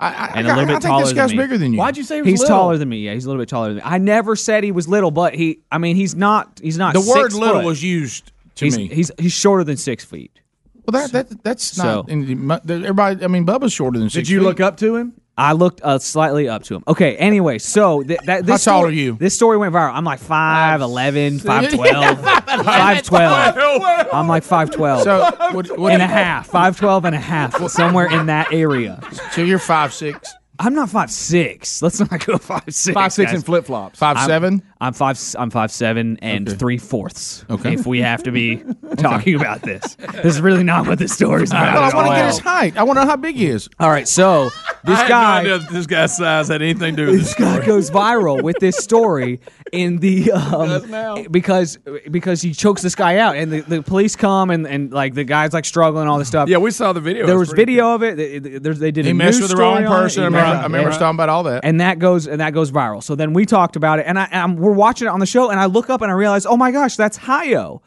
I think this guy's bigger than you. Why'd you say he was little? He's taller than me. Yeah, he's a little bit taller than me. I never said he was little, but he's not. The word little was used to me. He's shorter than 6 feet. Well, that's not. Everybody. I mean, Bubba's shorter than 6 feet. Did you look up to him? I looked slightly up to him. Okay, anyway, so how tall are you? This story went viral. I'm like 5'11", 5'12", 5'12". I'm like 5'12". So, and a half, 5'12" and a half, somewhere in that area. So you're 5'6"? I'm not 5'6". Let's not go 5'6". 5'6" and flip flops. 5'7". I'm 5'7" and 3/4. Okay. If we have to be talking about this, this is really not what this story's about. I want to get his height. I want to know how big he is. All right. So this guy, no idea if this guy's size had anything to do with this story. This guy goes viral with this story in the because he chokes this guy out and the police come and like the guy's like struggling all this stuff. Yeah, we saw the video. There was video of it. They did. He messed with the wrong person. I remember talking about all that, and that goes viral. So then we talked about it, and we're watching it on the show, and I look up and I realize, oh my gosh, that's Hayo.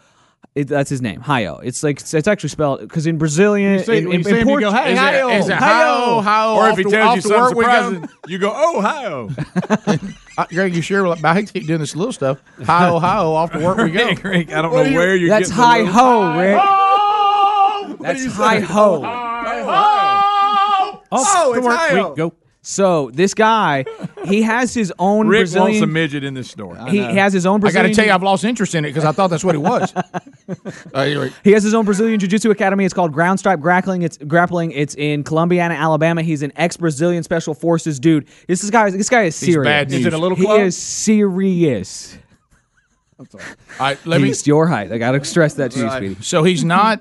That's his name, Hayo. It's actually spelled because in Brazilian, in Portuguese, hey, Hayo. Or if he tells you something surprising, you go, oh, Hayo. Greg, you sure? I keep doing this little stuff. Hayo, Hayo, off to work we go. Greg, I don't know where you're. That's high ho, Rick. Oh, that's high ho. Oh, it's Hayo. Go. So this guy, he has his own Rick Brazilian... Rick wants a midget in this story. He has his own Brazilian... I got to tell you, I've lost interest in it because I thought that's what it was. Anyway. He has his own Brazilian Jiu-Jitsu Academy. It's called Ground Stripe Grappling. It's in Columbiana, Alabama. He's an ex-Brazilian Special Forces dude. This guy is serious. He's bad news. Is it a little club? He is serious. I'm sorry. All right, he's your height. I got to stress that to you, Speedy. So he's not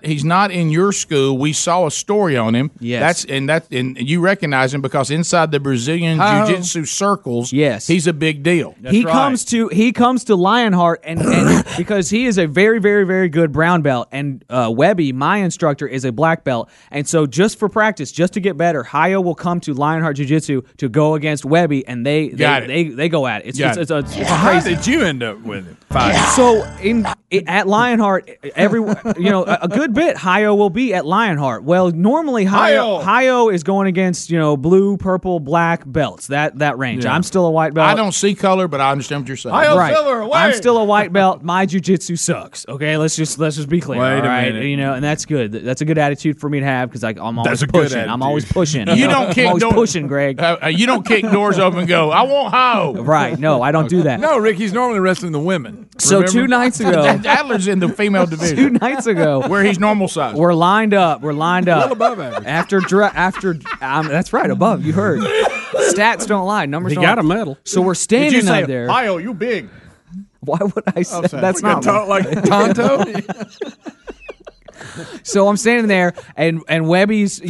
in your school. We saw a story on him. Yes. And you recognize him because inside the Brazilian Jiu-Jitsu circles, he's a big deal. He comes to Lionheart and because he is a very, very, very good brown belt, and Webby, my instructor, is a black belt. And so just for practice, just to get better, Hayo will come to Lionheart Jiu-Jitsu to go against Webby, and they go at it. It's crazy. How did you end up with him? time. So at Lionheart, a good bit, Hayo will be at Lionheart. Well, normally Hayo is going against blue, purple, black belts. That range. Yeah. I'm still a white belt. I don't see color, but I understand what you're saying. Hayo right. Filler away. I'm still a white belt. My jiu-jitsu sucks. Okay, let's just be clear. Wait all right, minute. And that's good. That's a good attitude for me to have because I'm always pushing. I'm always pushing. You don't kick doors. I'm always pushing, Greg. You don't kick doors open and go, I want Hayo. Right? No, I don't do that. No, Rick. He's normally wrestling the women. So remember? 2 nights ago, Adler's in the female division. 2 nights ago, where he's normal size. We're lined up. Well above average. After that's right, above. You heard. Stats don't lie. Numbers. He don't got lie. A medal. So we're standing Did you say, up there. Hayo, you big. Why would I say that's not talk like Tonto? So I'm standing there, and Webby's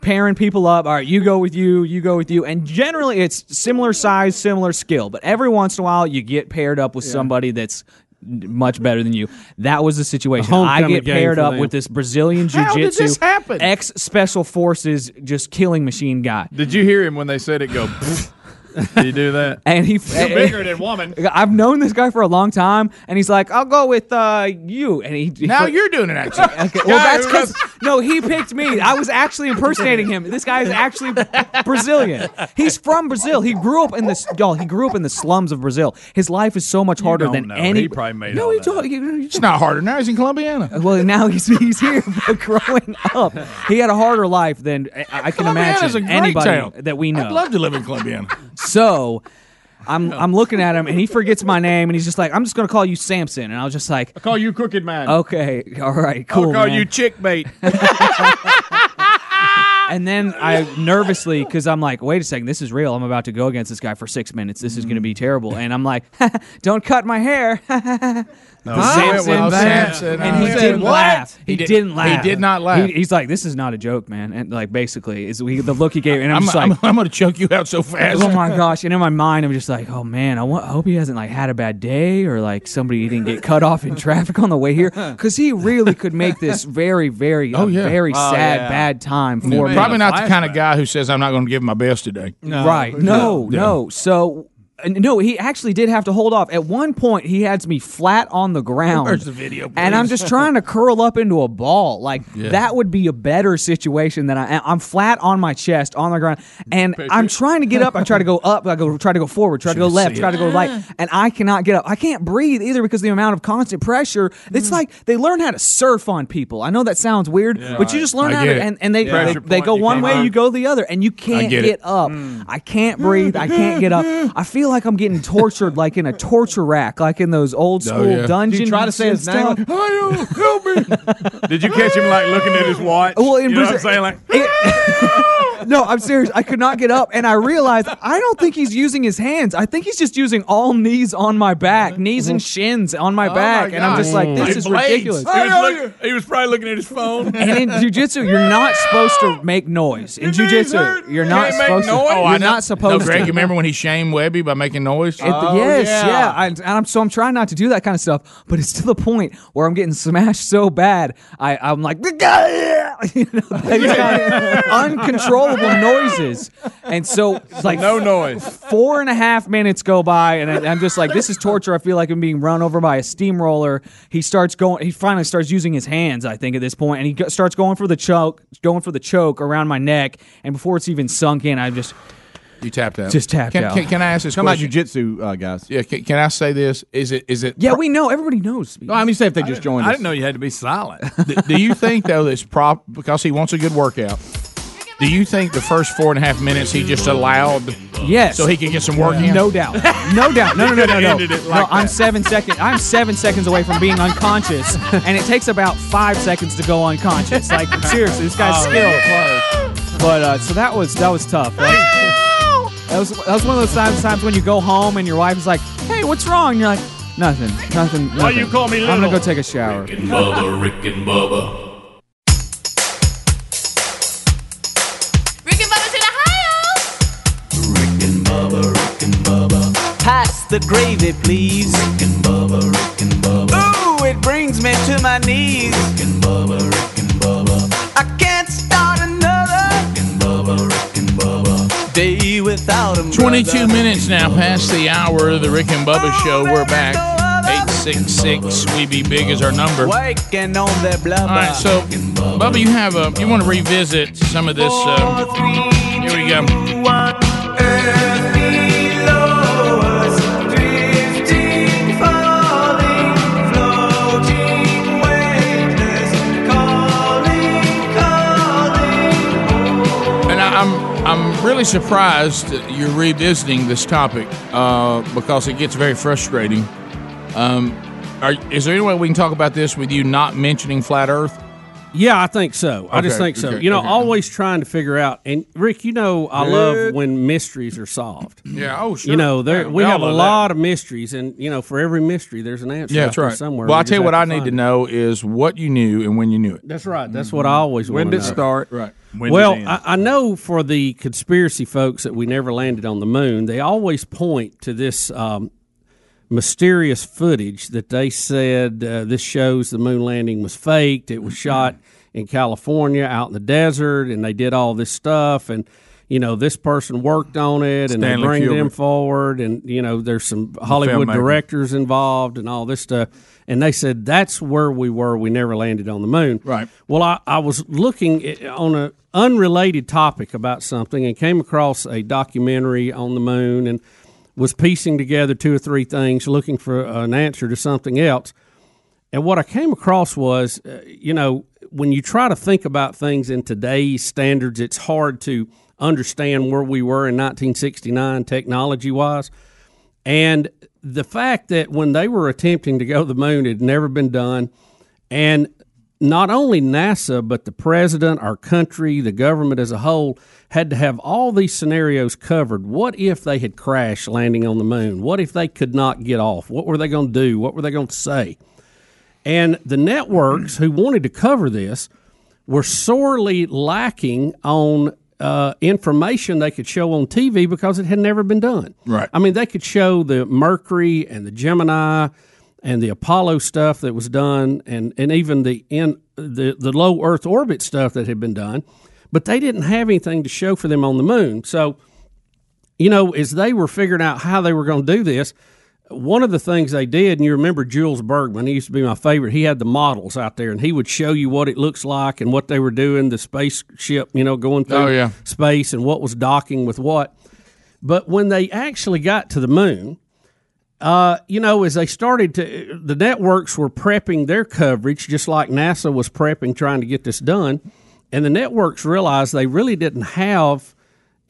pairing people up. All right, you go with you. And generally it's similar size, similar skill. But every once in a while you get paired up with somebody that's much better than you. That was the situation. I get paired up with this Brazilian jiu-jitsu ex-special forces just killing machine guy. Did you hear him when they said it go? Did you do that? And you're bigger than woman. I've known this guy for a long time, and he's like, I'll go with you. And now you're doing an accent. Okay. Well, that's because he picked me. I was actually impersonating him. This guy is actually Brazilian. He's from Brazil. He grew up in the slums of Brazil. His life is so much harder than any. He probably made all that. It's not harder now. He's in Columbiana. Well, now he's here. But growing up, he had a harder life than I can imagine anybody that we know. I'd love to live in Columbiana. So I'm looking at him, and he forgets my name, and he's just like, I'm just going to call you Samson. And I was just like, I'll call you Crooked Man. Okay. All right. Cool, I'll call you Chickmate. And then I nervously, because I'm like, wait a second, this is real. I'm about to go against this guy for 6 minutes. This is going to be terrible. And I'm like, don't cut my hair. Samson. And he didn't laugh. He did not laugh. He's like, this is not a joke, man. And like, basically, the look he gave. And I'm just like, I'm going to choke you out so fast. Oh my gosh. And in my mind, I'm just like, oh man, I hope he hasn't had a bad day or like somebody didn't get cut off in traffic on the way here, because he really could make this very, very, very sad, bad time for me. Probably not the kind of guy who says, I'm not going to give my best today. No. Right. No. So. No, he actually did have to hold off. At one point, he had me flat on the ground. Where's the video, please? And I'm just trying to curl up into a ball. Like, that would be a better situation than I'm flat on my chest, on the ground. And I'm trying to get up. I try to go up. Try to go forward. Try to go left. Try to go right. And I cannot get up. I can't breathe either because of the amount of constant pressure. It's like they learn how to surf on people. I know that sounds weird, but you just learn how to. And they go one way, you go the other. And you can't get up. I can't breathe. I can't get up. I feel like I'm getting tortured, like in a torture rack, like in those old school dungeons. Did you try to say his name? Hayo, help me. Did you catch him like looking at his watch? Well, you know what I'm saying? Like, no, I'm serious. I could not get up, and I realized I don't think he's using his hands. I think he's just using all knees on my back, knees and shins on my back, and I'm just like, this is ridiculous. He was probably looking at his phone. And in jiu-jitsu, you're not supposed to make noise. In jiu-jitsu, you're not supposed to. You're not supposed to. Greg, you remember when he shamed Webby by making noise? So I'm trying not to do that kind of stuff, but it's to the point where I'm getting smashed so bad, I'm like, uncontrollable noises. And so it's like no noise. 4.5 minutes go by, and I'm just like, this is torture. I feel like I'm being run over by a steamroller. He finally starts using his hands, I think, at this point, and he starts going for the choke around my neck, and before it's even sunk in, I'm just... You tapped out. Just tapped out. Can I ask this question? Come out jiu-jitsu, guys. Yeah, can I say this? Is it? Yeah, we know. Everybody knows. No, I mean, say if they just joined us. I didn't know you had to be silent. Do you think, though, this prop, because he wants a good workout, do you think the first 4.5 minutes he just allowed so he could get some work in? No doubt. No. I'm 7 seconds. I'm 7 seconds away from being unconscious, and it takes about 5 seconds to go unconscious. Like, seriously, this guy's skilled. Yeah. But, so that was tough, right? That was one of those times when you go home and your wife is like, hey, what's wrong? And you're like, nothing. Why you call me little? I'm going to go take a shower. Rick and Bubba. Rick and Bubba's in Hayo. Rick and Bubba. Pass the gravy, please. Rick and Bubba. Ooh, it brings me to my knees. Rick and Bubba. I can't start another. Day without 22 minutes now past the hour of the Rick and Bubba show. We're back. 866. We be big as our number. Waking on that blah blah. All right, so Bubba, you have a you want to revisit some of this? Here we go. I'm really surprised you're revisiting this topic because it gets very frustrating. Is there any way we can talk about this with you not mentioning Flat Earth? Yeah, I think so. Okay, I just think so. Okay, you know, okay. Always trying to figure out. And, Rick, you know I love when mysteries are solved. Yeah, oh, sure. You know, we have a lot of mysteries. And, you know, for every mystery, there's an answer that's right. somewhere. Well, I'll tell you what I need to know is what you knew and when you knew it. That's right. That's what I always want to know. When did it start? Right. Well, I know for the conspiracy folks that we never landed on the moon, they always point to this mysterious footage that they said this shows the moon landing was faked. It was shot in California out in the desert, and they did all this stuff. And, you know, this person worked on it, and they bring them forward. And, you know, there's some Hollywood directors involved and all this stuff. And they said, that's where we were. We never landed on the moon. Right. Well, I was looking on an unrelated topic about something and came across a documentary on the moon and was piecing together two or three things, looking for an answer to something else. And what I came across was, you know, when you try to think about things in today's standards, it's hard to understand where we were in 1969 technology-wise. And the fact that when they were attempting to go to the moon, it had never been done. And not only NASA, but the president, our country, the government as a whole, had to have all these scenarios covered. What if they had crashed landing on the moon? What if they could not get off? What were they going to do? What were they going to say? And the networks who wanted to cover this were sorely lacking on information they could show on TV because it had never been done. Right. I mean, they could show the Mercury and the Gemini and the Apollo stuff that was done, and even the low Earth orbit stuff that had been done, but they didn't have anything to show for them on the moon. So, you know, as they were figuring out how they were going to do this, one of the things they did, and you remember Jules Bergman, he used to be my favorite, he had the models out there, and he would show you what it looks like and what they were doing, the spaceship, you know, going through space and what was docking with what. But when they actually got to the moon, you know, as they started to, the networks were prepping their coverage, just like NASA was prepping, trying to get this done, and the networks realized they really didn't have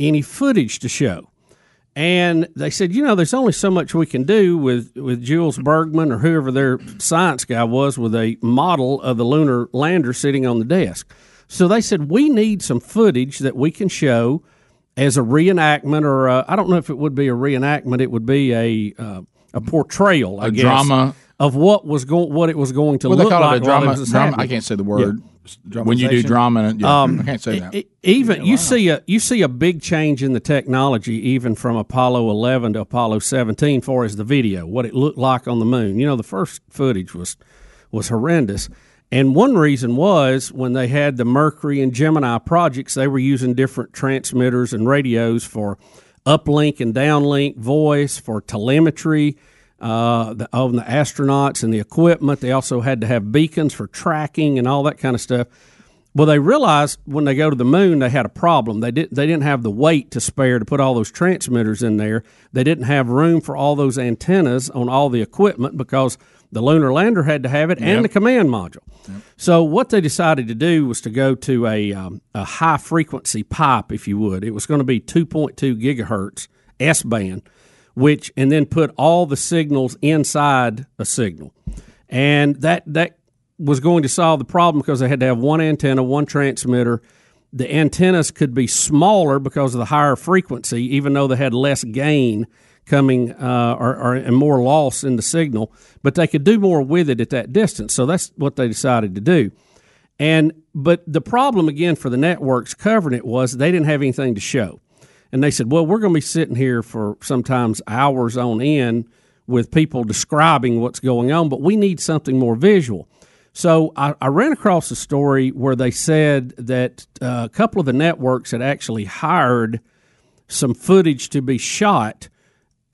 any footage to show. And they said, you know, there's only so much we can do with Jules Bergman or whoever their science guy was with a model of the lunar lander sitting on the desk. So they said, we need some footage that we can show as a reenactment or I don't know if it would be a reenactment. It would be a portrayal, I guess. A drama. Of what it was going to look like. Well, they call it a drama. I can't say the word. Yeah. When you do drama, I can't say that. Even you see a big change in the technology, even from Apollo 11 to Apollo 17, far as the video, what it looked like on the moon. You know, the first footage was horrendous, and one reason was when they had the Mercury and Gemini projects, they were using different transmitters and radios for uplink and downlink voice, for telemetry. On the astronauts and the equipment. They also had to have beacons for tracking and all that kind of stuff. Well, they realized when they go to the moon, they had a problem. They didn't have the weight to spare to put all those transmitters in there. They didn't have room for all those antennas on all the equipment because the lunar lander had to have it and the command module. Yep. So what they decided to do was to go to a high-frequency pipe, if you would. It was going to be 2.2 gigahertz S-band, and then put all the signals inside a signal. And that was going to solve the problem because they had to have one antenna, one transmitter. The antennas could be smaller because of the higher frequency, even though they had less gain coming and more loss in the signal. But they could do more with it at that distance. So that's what they decided to do. But the problem, again, for the networks covering it was they didn't have anything to show. And they said, well, we're going to be sitting here for sometimes hours on end with people describing what's going on, but we need something more visual. So I ran across a story where they said that a couple of the networks had actually hired some footage to be shot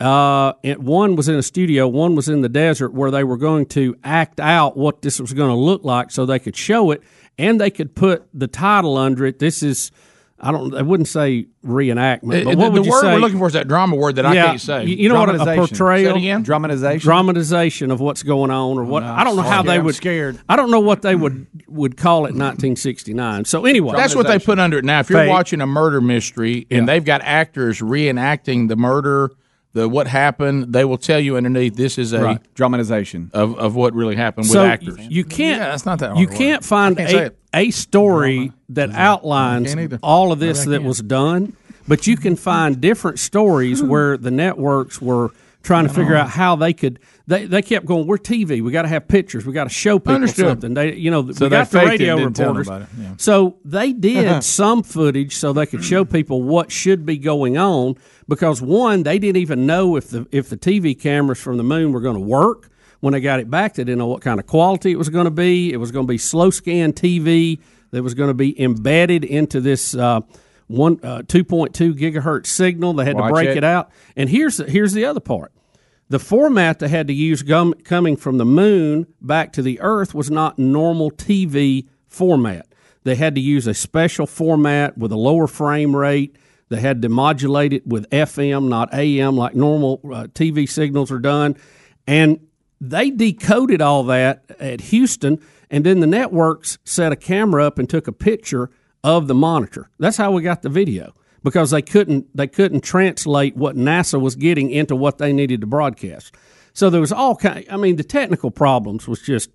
One was in a studio, one was in the desert, where they were going to act out what this was going to look like so they could show it, and they could put the title under it. This is, I wouldn't say reenactment, but what would you say? The word we're looking for is that drama word that I can't say. You know what, a portrayal? Dramatization? Dramatization of what's going on, or what. I don't know how they would. I don't know what they would call it in 1969. So anyway. That's what they put under it now. If you're watching a murder mystery and they've got actors reenacting the murder, what happened, they will tell you underneath this is a dramatization of what really happened with actors. You can't. Yeah, that's not that hard. You can't find a story that outlines all of this that was done, but you can find different stories where the networks were trying to figure out how they could. They kept going, we're TV. We got to have pictures. We got to show people something. So we got the radio reporters. So they did some footage so they could show people what should be going on, because, one, they didn't even know if the TV cameras from the moon were going to work. When they got it back, they didn't know what kind of quality it was going to be. It was going to be slow-scan TV that was going to be embedded into this 2.2 gigahertz signal. They had to break it out. And here's the other part. The format they had to use coming from the moon back to the Earth was not normal TV format. They had to use a special format with a lower frame rate. They had to modulate it with FM, not AM, like normal TV signals are done. And they decoded all that at Houston, and then the networks set a camera up and took a picture of the monitor. That's how we got the video, because they couldn't translate what NASA was getting into what they needed to broadcast. So there was all kind. I mean, the technical problems was just,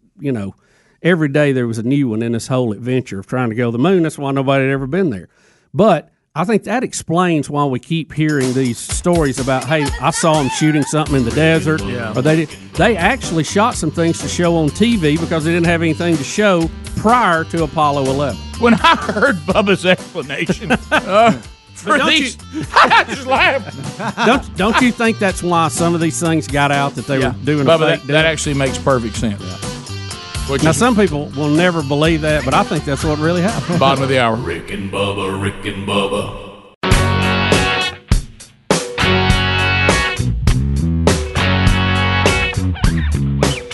every day there was a new one in this whole adventure of trying to go to the moon. That's why nobody had ever been there. But I think that explains why we keep hearing these stories about, hey, I saw them shooting something in the desert. Yeah. Or they actually shot some things to show on TV because they didn't have anything to show prior to Apollo 11. When I heard Bubba's explanation for these, I just laughed. Don't you think that's why some of these things got out that they were doing? Bubba, that actually makes perfect sense. Yeah. Now, some people will never believe that, but I think that's what really happened. Bottom of the hour. Rick and Bubba, Rick and Bubba.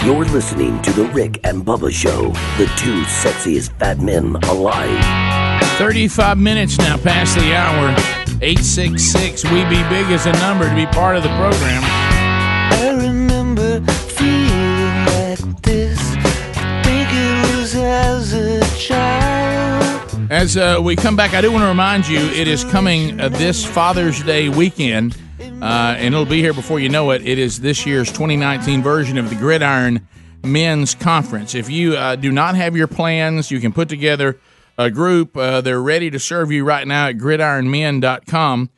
You're listening to The Rick and Bubba Show, the two sexiest fat men alive. 35 minutes now past the hour. 866 We Be Big is a number to be part of the program. I remember feeling like this. As we come back, I do want to remind you, it is coming this Father's Day weekend, and it'll be here before you know it. It is this year's 2019 version of the Gridiron Men's Conference. If you do not have your plans, you can put together a group. They're ready to serve you right now at gridironmen.com.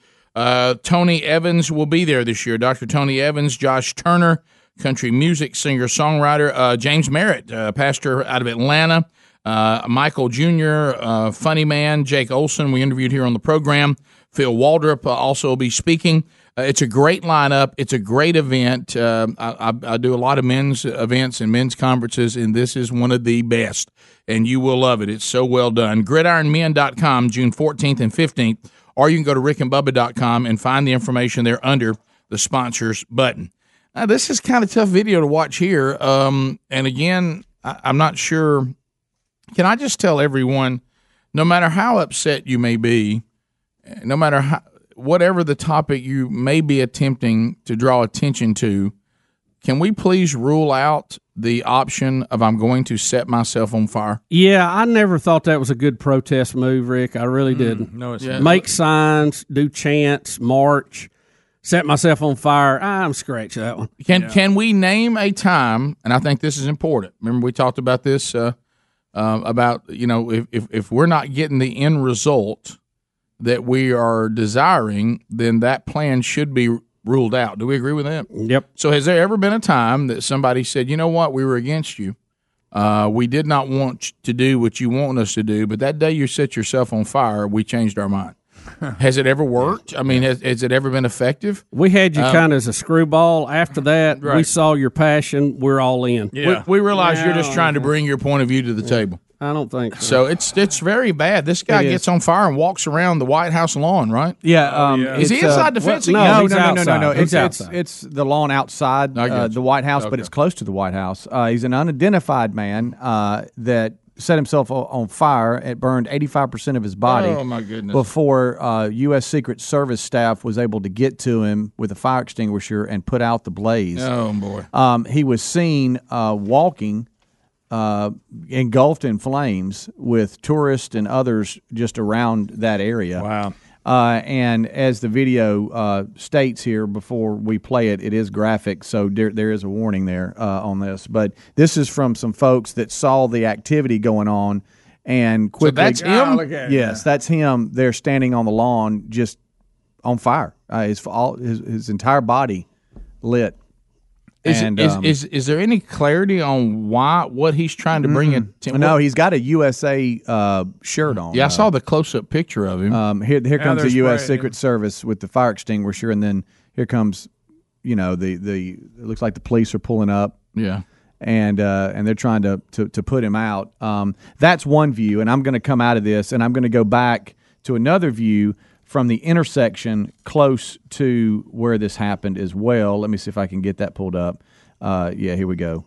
Tony Evans will be there this year. Dr. Tony Evans, Josh Turner, country music singer-songwriter, James Merritt, pastor out of Atlanta, Michael Jr., Funny Man, Jake Olson, we interviewed here on the program, Phil Waldrop also will be speaking. It's a great lineup. It's a great event. I do a lot of men's events and men's conferences, and this is one of the best, and you will love it. It's so well done. GridironMen.com, June 14th and 15th, or you can go to rickandbubba.com and find the information there under the sponsors button. Now, this is kind of a tough video to watch here. And again, I'm not sure. Can I just tell everyone, no matter how upset you may be, no matter how, whatever the topic you may be attempting to draw attention to, can we please rule out the option of I'm going to set myself on fire? Yeah, I never thought that was a good protest move, Rick. I really didn't. No, it's not. Make signs, do chants, march. Set myself on fire. I'm scratching that one. Can we name a time? And I think this is important. Remember, we talked about this about if we're not getting the end result that we are desiring, then that plan should be ruled out. Do we agree with that? Yep. So, has there ever been a time that somebody said, "You know what? We were against you. We did not want to do what you want us to do, but that day you set yourself on fire, we changed our mind." Has it ever worked? I mean, has it ever been effective? We had you kind of as a screwball. After that, we saw your passion. We're all in. Yeah. We realized you're just trying to bring your point of view to the table. I don't think so. It's very bad. This guy gets on fire and walks around the White House lawn, right? Yeah. Is he inside the fencing? No. It's the lawn outside the White House, but it's close to the White House. He's an unidentified man that set himself on fire. It burned 85% of his body. Oh, my goodness. Before U.S. Secret Service staff was able to get to him with a fire extinguisher and put out the blaze. Oh, boy. He was seen walking engulfed in flames with tourists and others just around that area. Wow. And as the video states here, before we play it, it is graphic, so there is a warning there on this. But this is from some folks that saw the activity going on and quickly. So that's him? Yes, that's him. They're standing on the lawn just on fire. His entire body lit. Is there any clarity on what he's trying to bring attention? No, he's got a USA shirt on. Yeah, I saw the close-up picture of him. Here comes the U.S. Secret Service with the fire extinguisher, and then here comes, it looks like the police are pulling up. Yeah. And they're trying to put him out. That's one view, and I'm going to come out of this, and I'm going to go back to another view from the intersection close to where this happened as well. Let me see if I can get that pulled up. Here we go.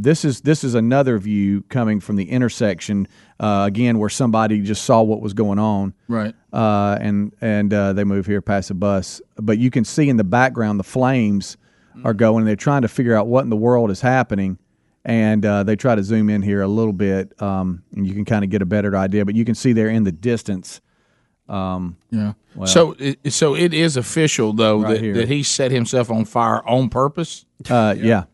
This is another view coming from the intersection, again, where somebody just saw what was going on. Right. And they move here past a bus. But you can see in the background the flames are going. They're trying to figure out what in the world is happening. And they try to zoom in here a little bit, and you can kind of get a better idea. But you can see there in the distance. Well, so it is official though that he set himself on fire on purpose. Yeah.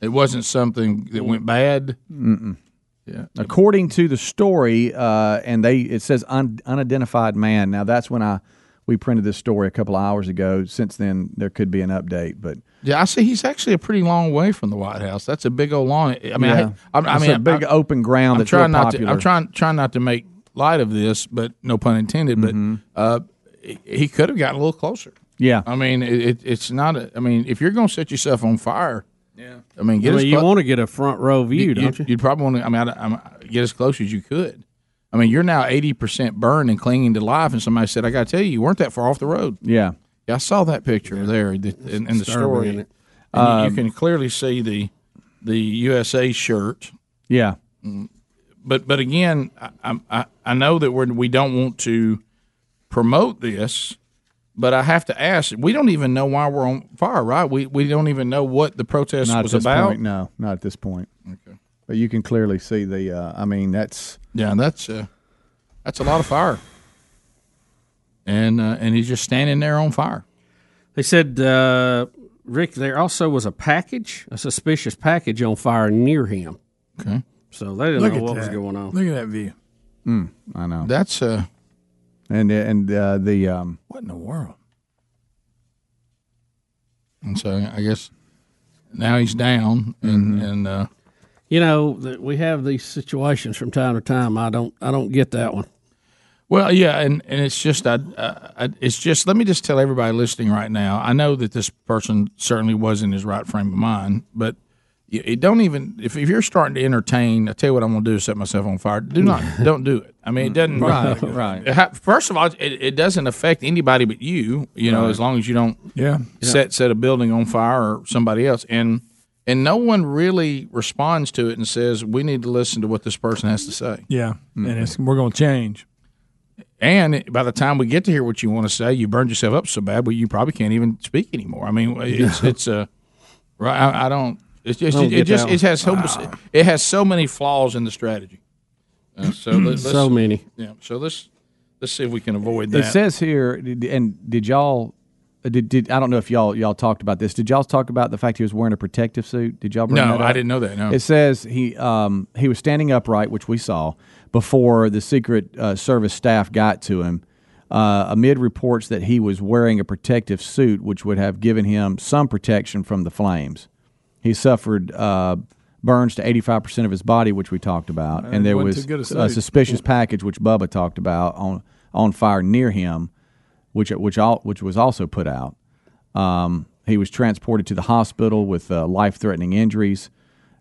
It wasn't something that went bad. Mm-mm. Yeah. According to the story, it says unidentified man. Now that's when we printed this story a couple of hours ago. Since then, there could be an update, but. Yeah, I see. He's actually a pretty long way from the White House. That's a big old lawn. I mean, yeah. It's a big open ground. That's real popular. I'm trying not to make light of this, but no pun intended, but he could have gotten a little closer. Yeah. I mean, it's not – I mean, if you're going to set yourself on fire, you want to get a front row view, don't you? You'd probably want to get as close as you could. I mean, you're now 80% burned and clinging to life, and somebody said, I got to tell you, you weren't that far off the road. Yeah. I saw that picture there in the story. And you can clearly see the USA shirt. Yeah. But again, I know that we don't want to promote this, but I have to ask. We don't even know why we're on fire, right? We don't even know what the protest was about. Point, no, not at this point. Okay, but you can clearly see the. That's a lot of fire, and he's just standing there on fire. They said, Rick, there also was a suspicious package on fire near him. Okay. So they didn't know what was going on. Look at that view. I know. That's what in the world? And so I guess now he's down, and we have these situations from time to time. I don't get that one. Well, yeah, and it's just let me just tell everybody listening right now. I know that this person certainly was in his right frame of mind, but. It don't even if you're starting to entertain. I tell you what I'm going to do: set myself on fire. Don't do it. I mean, it doesn't. Right. First of all, it doesn't affect anybody but you. As long as you don't set a building on fire or somebody else, and no one really responds to it and says we need to listen to what this person has to say. Yeah, and we're going to change. And by the time we get to hear what you want to say, you burned yourself up so bad, well, you probably can't even speak anymore. I mean, right. I don't. It has so many flaws in the strategy. So many. Yeah. So let's see if we can avoid that. It says here, and did y'all? Did I don't know if y'all talked about this? Did y'all talk about the fact he was wearing a protective suit? Did y'all? No, I didn't know that. No. It says he was standing upright, which we saw before the Secret Service staff got to him. Amid reports that he was wearing a protective suit, which would have given him some protection from the flames. He suffered burns to 85% of his body, which we talked about, and there was a suspicious package, which Bubba talked about, on fire near him, which was also put out. He was transported to the hospital with life-threatening injuries.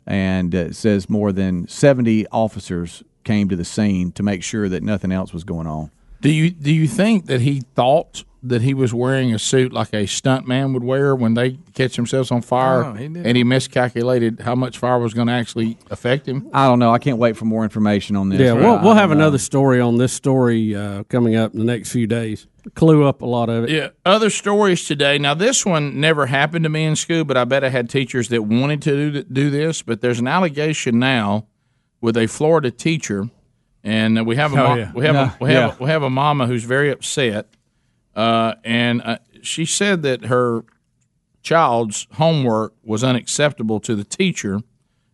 and it says more than 70 officers came to the scene to make sure that nothing else was going on. Do you think that he thought that he was wearing a suit like a stuntman would wear when they catch themselves on fire, and he miscalculated how much fire was going to actually affect him? I don't know. I can't wait for more information on this. Yeah, we'll have another story on this story coming up in the next few days. Clue up a lot of it. Yeah, other stories today. Now, this one never happened to me in school, but I bet I had teachers that wanted to do this. But there's an allegation now with a Florida teacher, and we have a mama who's very upset. And she said that her child's homework was unacceptable to the teacher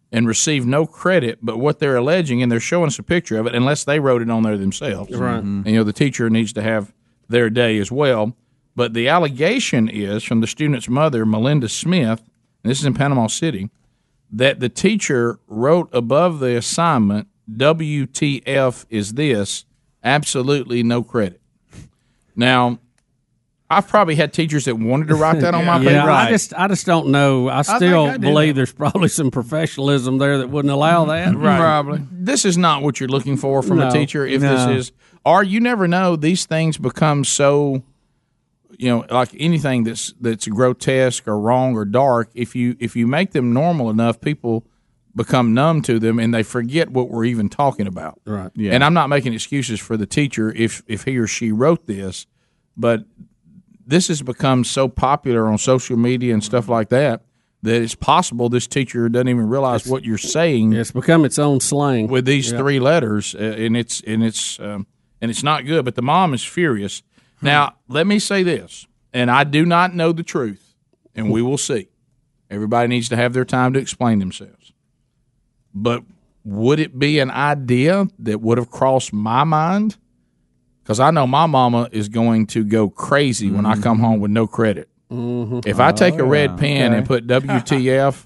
and received no credit, but what they're alleging, and they're showing us a picture of it, unless they wrote it on there themselves. Right. Mm-hmm. And, the teacher needs to have their day as well. But the allegation is from the student's mother, Melinda Smith, and this is in Panama City, that the teacher wrote above the assignment, WTF is this, absolutely no credit. Now, I've probably had teachers that wanted to write that on my paper. Right. I just don't know. I still believe there's probably some professionalism there that wouldn't allow that. Right. Probably. This is not what you're looking for from a teacher. Or you never know. These things become so, like anything that's grotesque or wrong or dark. If you make them normal enough, people become numb to them and they forget what we're even talking about. Right. Yeah. And I'm not making excuses for the teacher if he or she wrote this, but this has become so popular on social media and stuff like that it's possible this teacher doesn't even realize what you're saying. It's become its own slang with these three letters, and it's not good. But the mom is furious. Now, let me say this, and I do not know the truth, and we will see. Everybody needs to have their time to explain themselves. But would it be an idea that would have crossed my mind? Because I know my mama is going to go crazy when I come home with no credit. Mm-hmm. If I take a red pen and put WTF,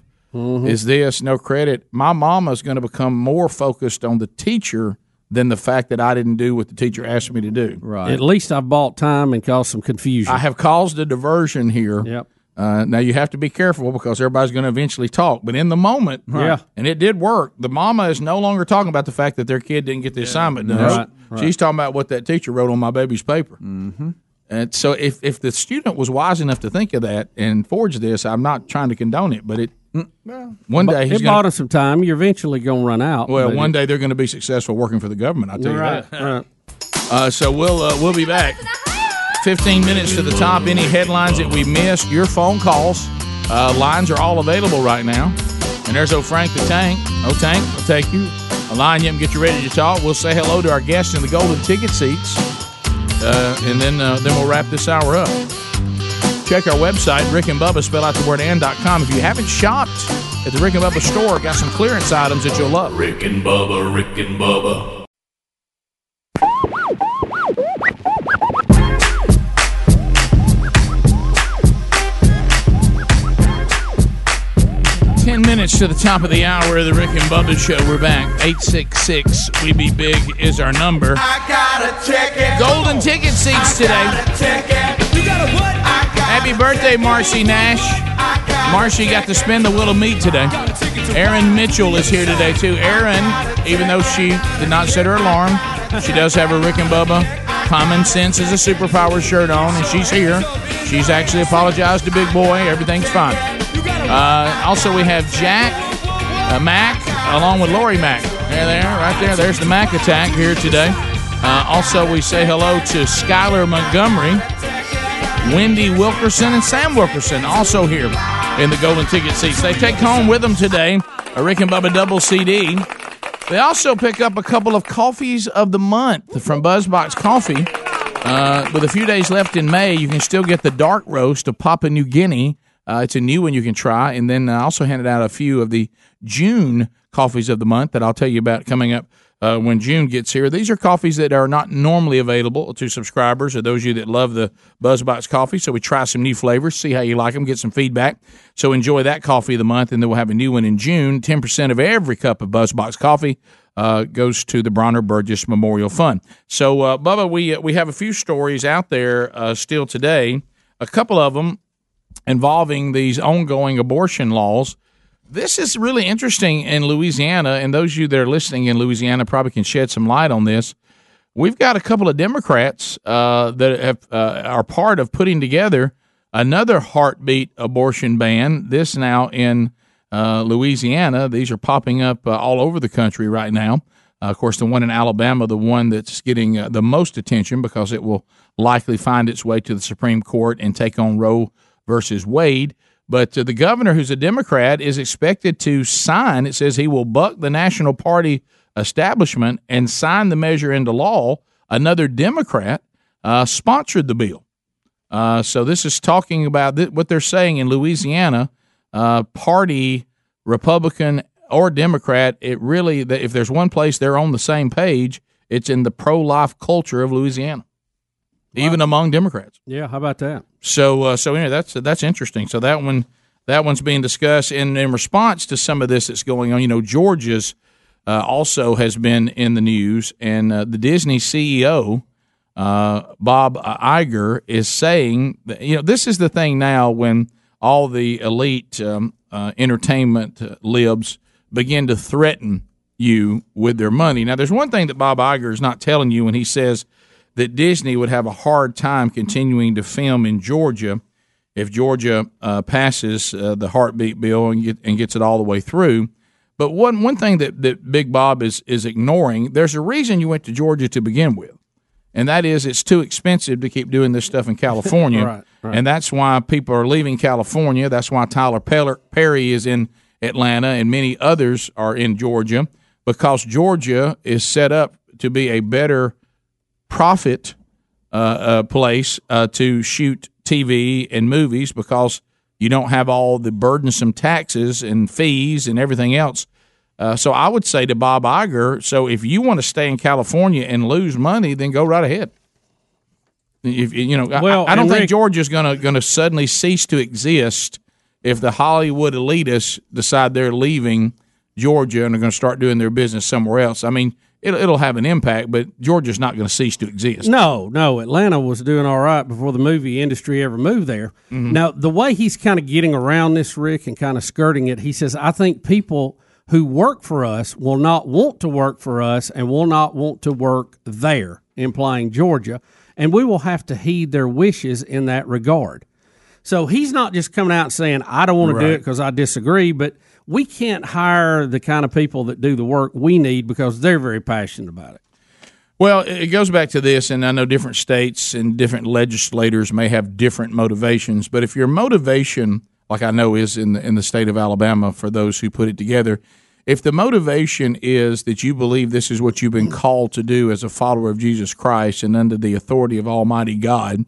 is this, no credit, my mama's going to become more focused on the teacher than the fact that I didn't do what the teacher asked me to do. Right. At least I bought time and caused some confusion. I have caused a diversion here. Yep. Now, you have to be careful because everybody's going to eventually talk. But in the moment, and it did work, the mama is no longer talking about the fact that their kid didn't get the assignment done. Right. She's talking about what that teacher wrote on my baby's paper. Mm-hmm. And so if the student was wise enough to think of that and forge this, I'm not trying to condone it, but one day he's bought us some time. You're eventually going to run out. Well, one day they're going to be successful working for the government, I'll tell you that. Right. So we'll be back. 15 minutes to the top. Any headlines that we missed, your phone calls, lines are all available right now. And there's old Frank the Tank. Oh, Tank, I'll take you. I'll line you up and get you ready to talk. We'll say hello to our guests in the golden ticket seats, and then we'll wrap this hour up. Check our website, Rick and Bubba, spell out the word and.com. If you haven't shopped at the Rick and Bubba store, got some clearance items that you'll love. Rick and Bubba, Rick and Bubba. Minutes to the top of the hour of the Rick and Bubba Show. We're back. 866 We Be Big is our number. I got a ticket. Golden ticket seats today. You got a what? Happy birthday, Marcy Nash. Marcy got to spin the wheel of meat today. Erin Mitchell is here today, too. Erin, even though she did not set her alarm, she does have her Rick and Bubba Common Sense is a Superpower shirt on, and she's here. She's actually apologized to Big Boy. Everything's fine. Also, we have Jack, Mac, along with Lori Mac. There. There's the Mac attack here today. Also, we say hello to Skylar Montgomery, Wendy Wilkerson, and Sam Wilkerson, also here in the golden ticket seats. They take home with them today a Rick and Bubba double CD. They also pick up a couple of coffees of the month from BuzzBox Coffee. With a few days left in May, you can still get the dark roast of Papua New Guinea. It's a new one you can try. And then I also handed out a few of the June coffees of the month that I'll tell you about coming up when June gets here. These are coffees that are not normally available to subscribers or those of you that love the BuzzBox coffee. So we try some new flavors, see how you like them, get some feedback. So enjoy that coffee of the month, and then we'll have a new one in June. 10% of every cup of BuzzBox coffee goes to the Bronner Burgess Memorial Fund. So, Bubba, we have a few stories out there still today, a couple of them involving these ongoing abortion laws. This is really interesting in Louisiana, and those of you that are listening in Louisiana probably can shed some light on this. We've got a couple of Democrats that have, are part of putting together another heartbeat abortion ban, this now in Louisiana. These are popping up all over the country right now. Of course, the one in Alabama, the one that's getting the most attention because it will likely find its way to the Supreme Court and take on Roe versus Wade. But the governor, who's a Democrat, is expected to sign. It says he will buck the national party establishment and sign the measure into law. Another Democrat sponsored the bill. So this is talking about what they're saying in Louisiana, party, Republican or Democrat. It really, if there's one place they're on the same page, it's in the pro-life culture of Louisiana. Even among Democrats. Yeah, how about that? So anyway, that's interesting. So that one's being discussed in response to some of this that's going on. You know, Georgia's also has been in the news, and the Disney CEO Bob Iger is saying that, you know, this is the thing now when all the elite entertainment libs begin to threaten you with their money. Now, there's one thing that Bob Iger is not telling you when he says that Disney would have a hard time continuing to film in Georgia if Georgia passes the heartbeat bill and gets it all the way through. But one thing that Big Bob is ignoring, there's a reason you went to Georgia to begin with, and that is it's too expensive to keep doing this stuff in California. Right. And that's why people are leaving California. That's why Tyler Perry is in Atlanta and many others are in Georgia, because Georgia is set up to be a better profit place to shoot TV and movies, because you don't have all the burdensome taxes and fees and everything else. So I would say to Bob Iger, so if you want to stay in California and lose money, then go right ahead. If, you know, well, I don't think Georgia's going to suddenly cease to exist if the Hollywood elitists decide they're leaving Georgia and are going to start doing their business somewhere else. I mean, it'll have an impact, but Georgia's not going to cease to exist. No, Atlanta was doing all right before the movie industry ever moved there. Mm-hmm. Now, the way he's kind of getting around this, Rick, and kind of skirting it, he says, I think people who work for us will not want to work for us and will not want to work there, implying Georgia, and we will have to heed their wishes in that regard. So he's not just coming out and saying, I don't want to do it because I disagree, but we can't hire the kind of people that do the work we need because they're very passionate about it. Well, it goes back to this, and I know different states and different legislators may have different motivations, but if your motivation, like I know is in the state of Alabama for those who put it together, if the motivation is that you believe this is what you've been called to do as a follower of Jesus Christ and under the authority of Almighty God,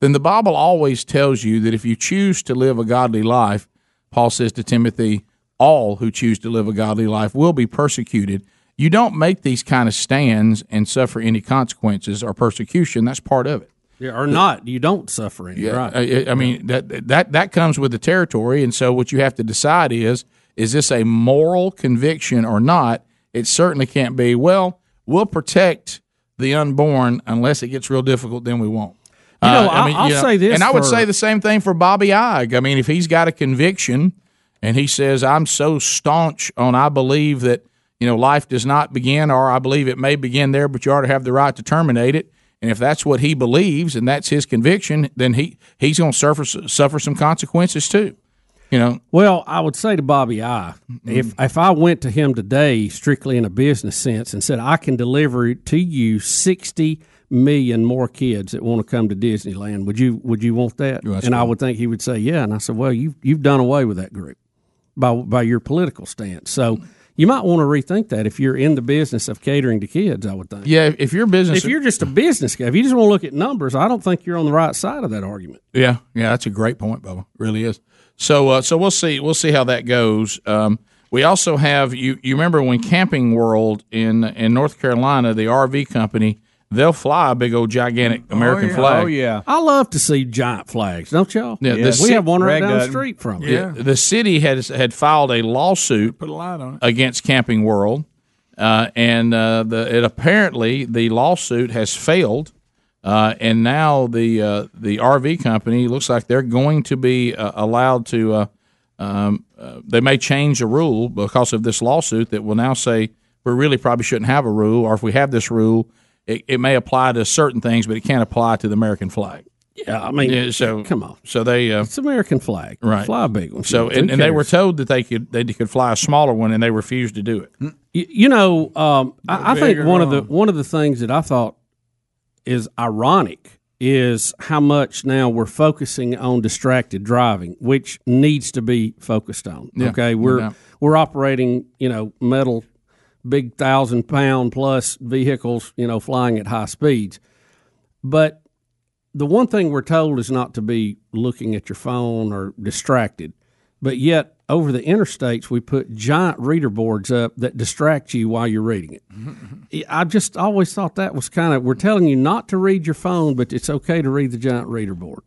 then the Bible always tells you that if you choose to live a godly life, Paul says to Timothy, all who choose to live a godly life will be persecuted. You don't make these kind of stands and suffer any consequences or persecution. That's part of it. Yeah, or not. You don't suffer any. Yeah, right. I mean, that comes with the territory, and so what you have to decide is this a moral conviction or not? It certainly can't be, well, we'll protect the unborn unless it gets real difficult, then we won't. You know, I'll say this. And I would say the same thing for Bobby Ige. I mean, if he's got a conviction and he says, I'm so staunch on I believe that, you know, life does not begin, or I believe it may begin there, but you ought to have the right to terminate it. And if that's what he believes and that's his conviction, then he's going to suffer some consequences too. You know. Well, I would say to Bobby I, if I went to him today strictly in a business sense and said, I can deliver to you 60 million more kids that want to come to Disneyland, would you want that? That's and right. I would think he would say, yeah. And I said, well, you've done away with that group by your political stance. So you might want to rethink that if you're in the business of catering to kids, I would think. Yeah, if you're just a business guy, if you just want to look at numbers, I don't think you're on the right side of that argument. Yeah, that's a great point, Bubba. It really is. So we'll see how that goes. We also have you remember when Camping World in North Carolina, the RV company, they'll fly a big old gigantic American flag. Oh, yeah. I love to see giant flags, don't y'all? Yeah, we have one right down the street from it. Yeah. The city had filed a lawsuit against Camping World, and apparently the lawsuit has failed, and now the RV company looks like they're going to be allowed to They may change a rule because of this lawsuit that will now say we really probably shouldn't have a rule, or if we have this rule, it may apply to certain things, but it can't apply to the American flag. Yeah, I mean, yeah, so come on. So they it's the American flag, right? Fly a big one. So and they were told that they could fly a smaller one, and they refused to do it. You know, I think one of the things that I thought is ironic is how much now we're focusing on distracted driving, which needs to be focused on. Yeah, okay, we're operating, you know, metal, big 1,000-pound plus vehicles, you know, flying at high speeds, but the one thing we're told is not to be looking at your phone or distracted, but yet over the interstates we put giant reader boards up that distract you while you're reading it. I just always thought that was kind of, we're telling you not to read your phone, but it's okay to read the giant reader board.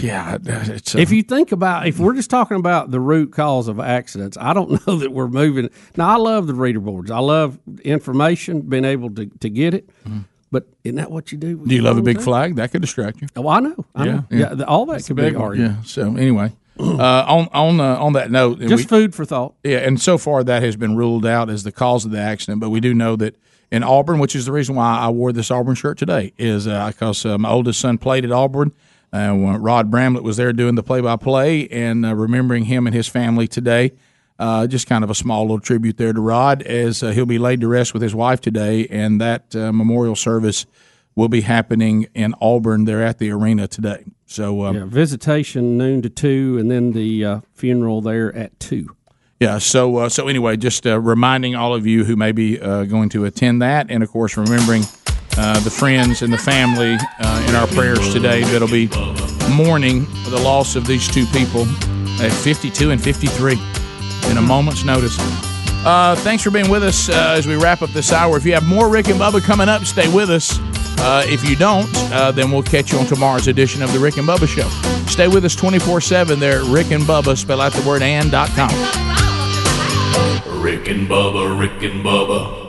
Yeah. If you think about, if we're just talking about the root cause of accidents, I don't know that we're moving. Now, I love the reader boards. I love information, being able to get it. Mm-hmm. But isn't that what you do? Do you love a big flag? That could distract you. Oh, I know. Yeah. All that could be argued. Yeah. So anyway, on that note, just food for thought. Yeah, and so far that has been ruled out as the cause of the accident. But we do know that in Auburn, which is the reason why I wore this Auburn shirt today, is because my oldest son played at Auburn. Rod Bramlett was there doing the play-by-play, and remembering him and his family today. Just kind of a small little tribute there to Rod, as he'll be laid to rest with his wife today, and that memorial service will be happening in Auburn. They're at the arena today. So visitation noon to 2:00, and then the funeral there at 2:00. Yeah, so anyway, just reminding all of you who may be going to attend that, and, of course, remembering the friends and the family in our prayers today that'll be mourning the loss of these two people at 52 and 53. In a moment's notice. Thanks for being with us as we wrap up this hour. If you have more Rick and Bubba coming up, stay with us. If you don't, then we'll catch you on tomorrow's edition of the Rick and Bubba Show. Stay with us 24/7 there at Rick and Bubba, spell out the word and.com. Rick and Bubba, Rick and Bubba.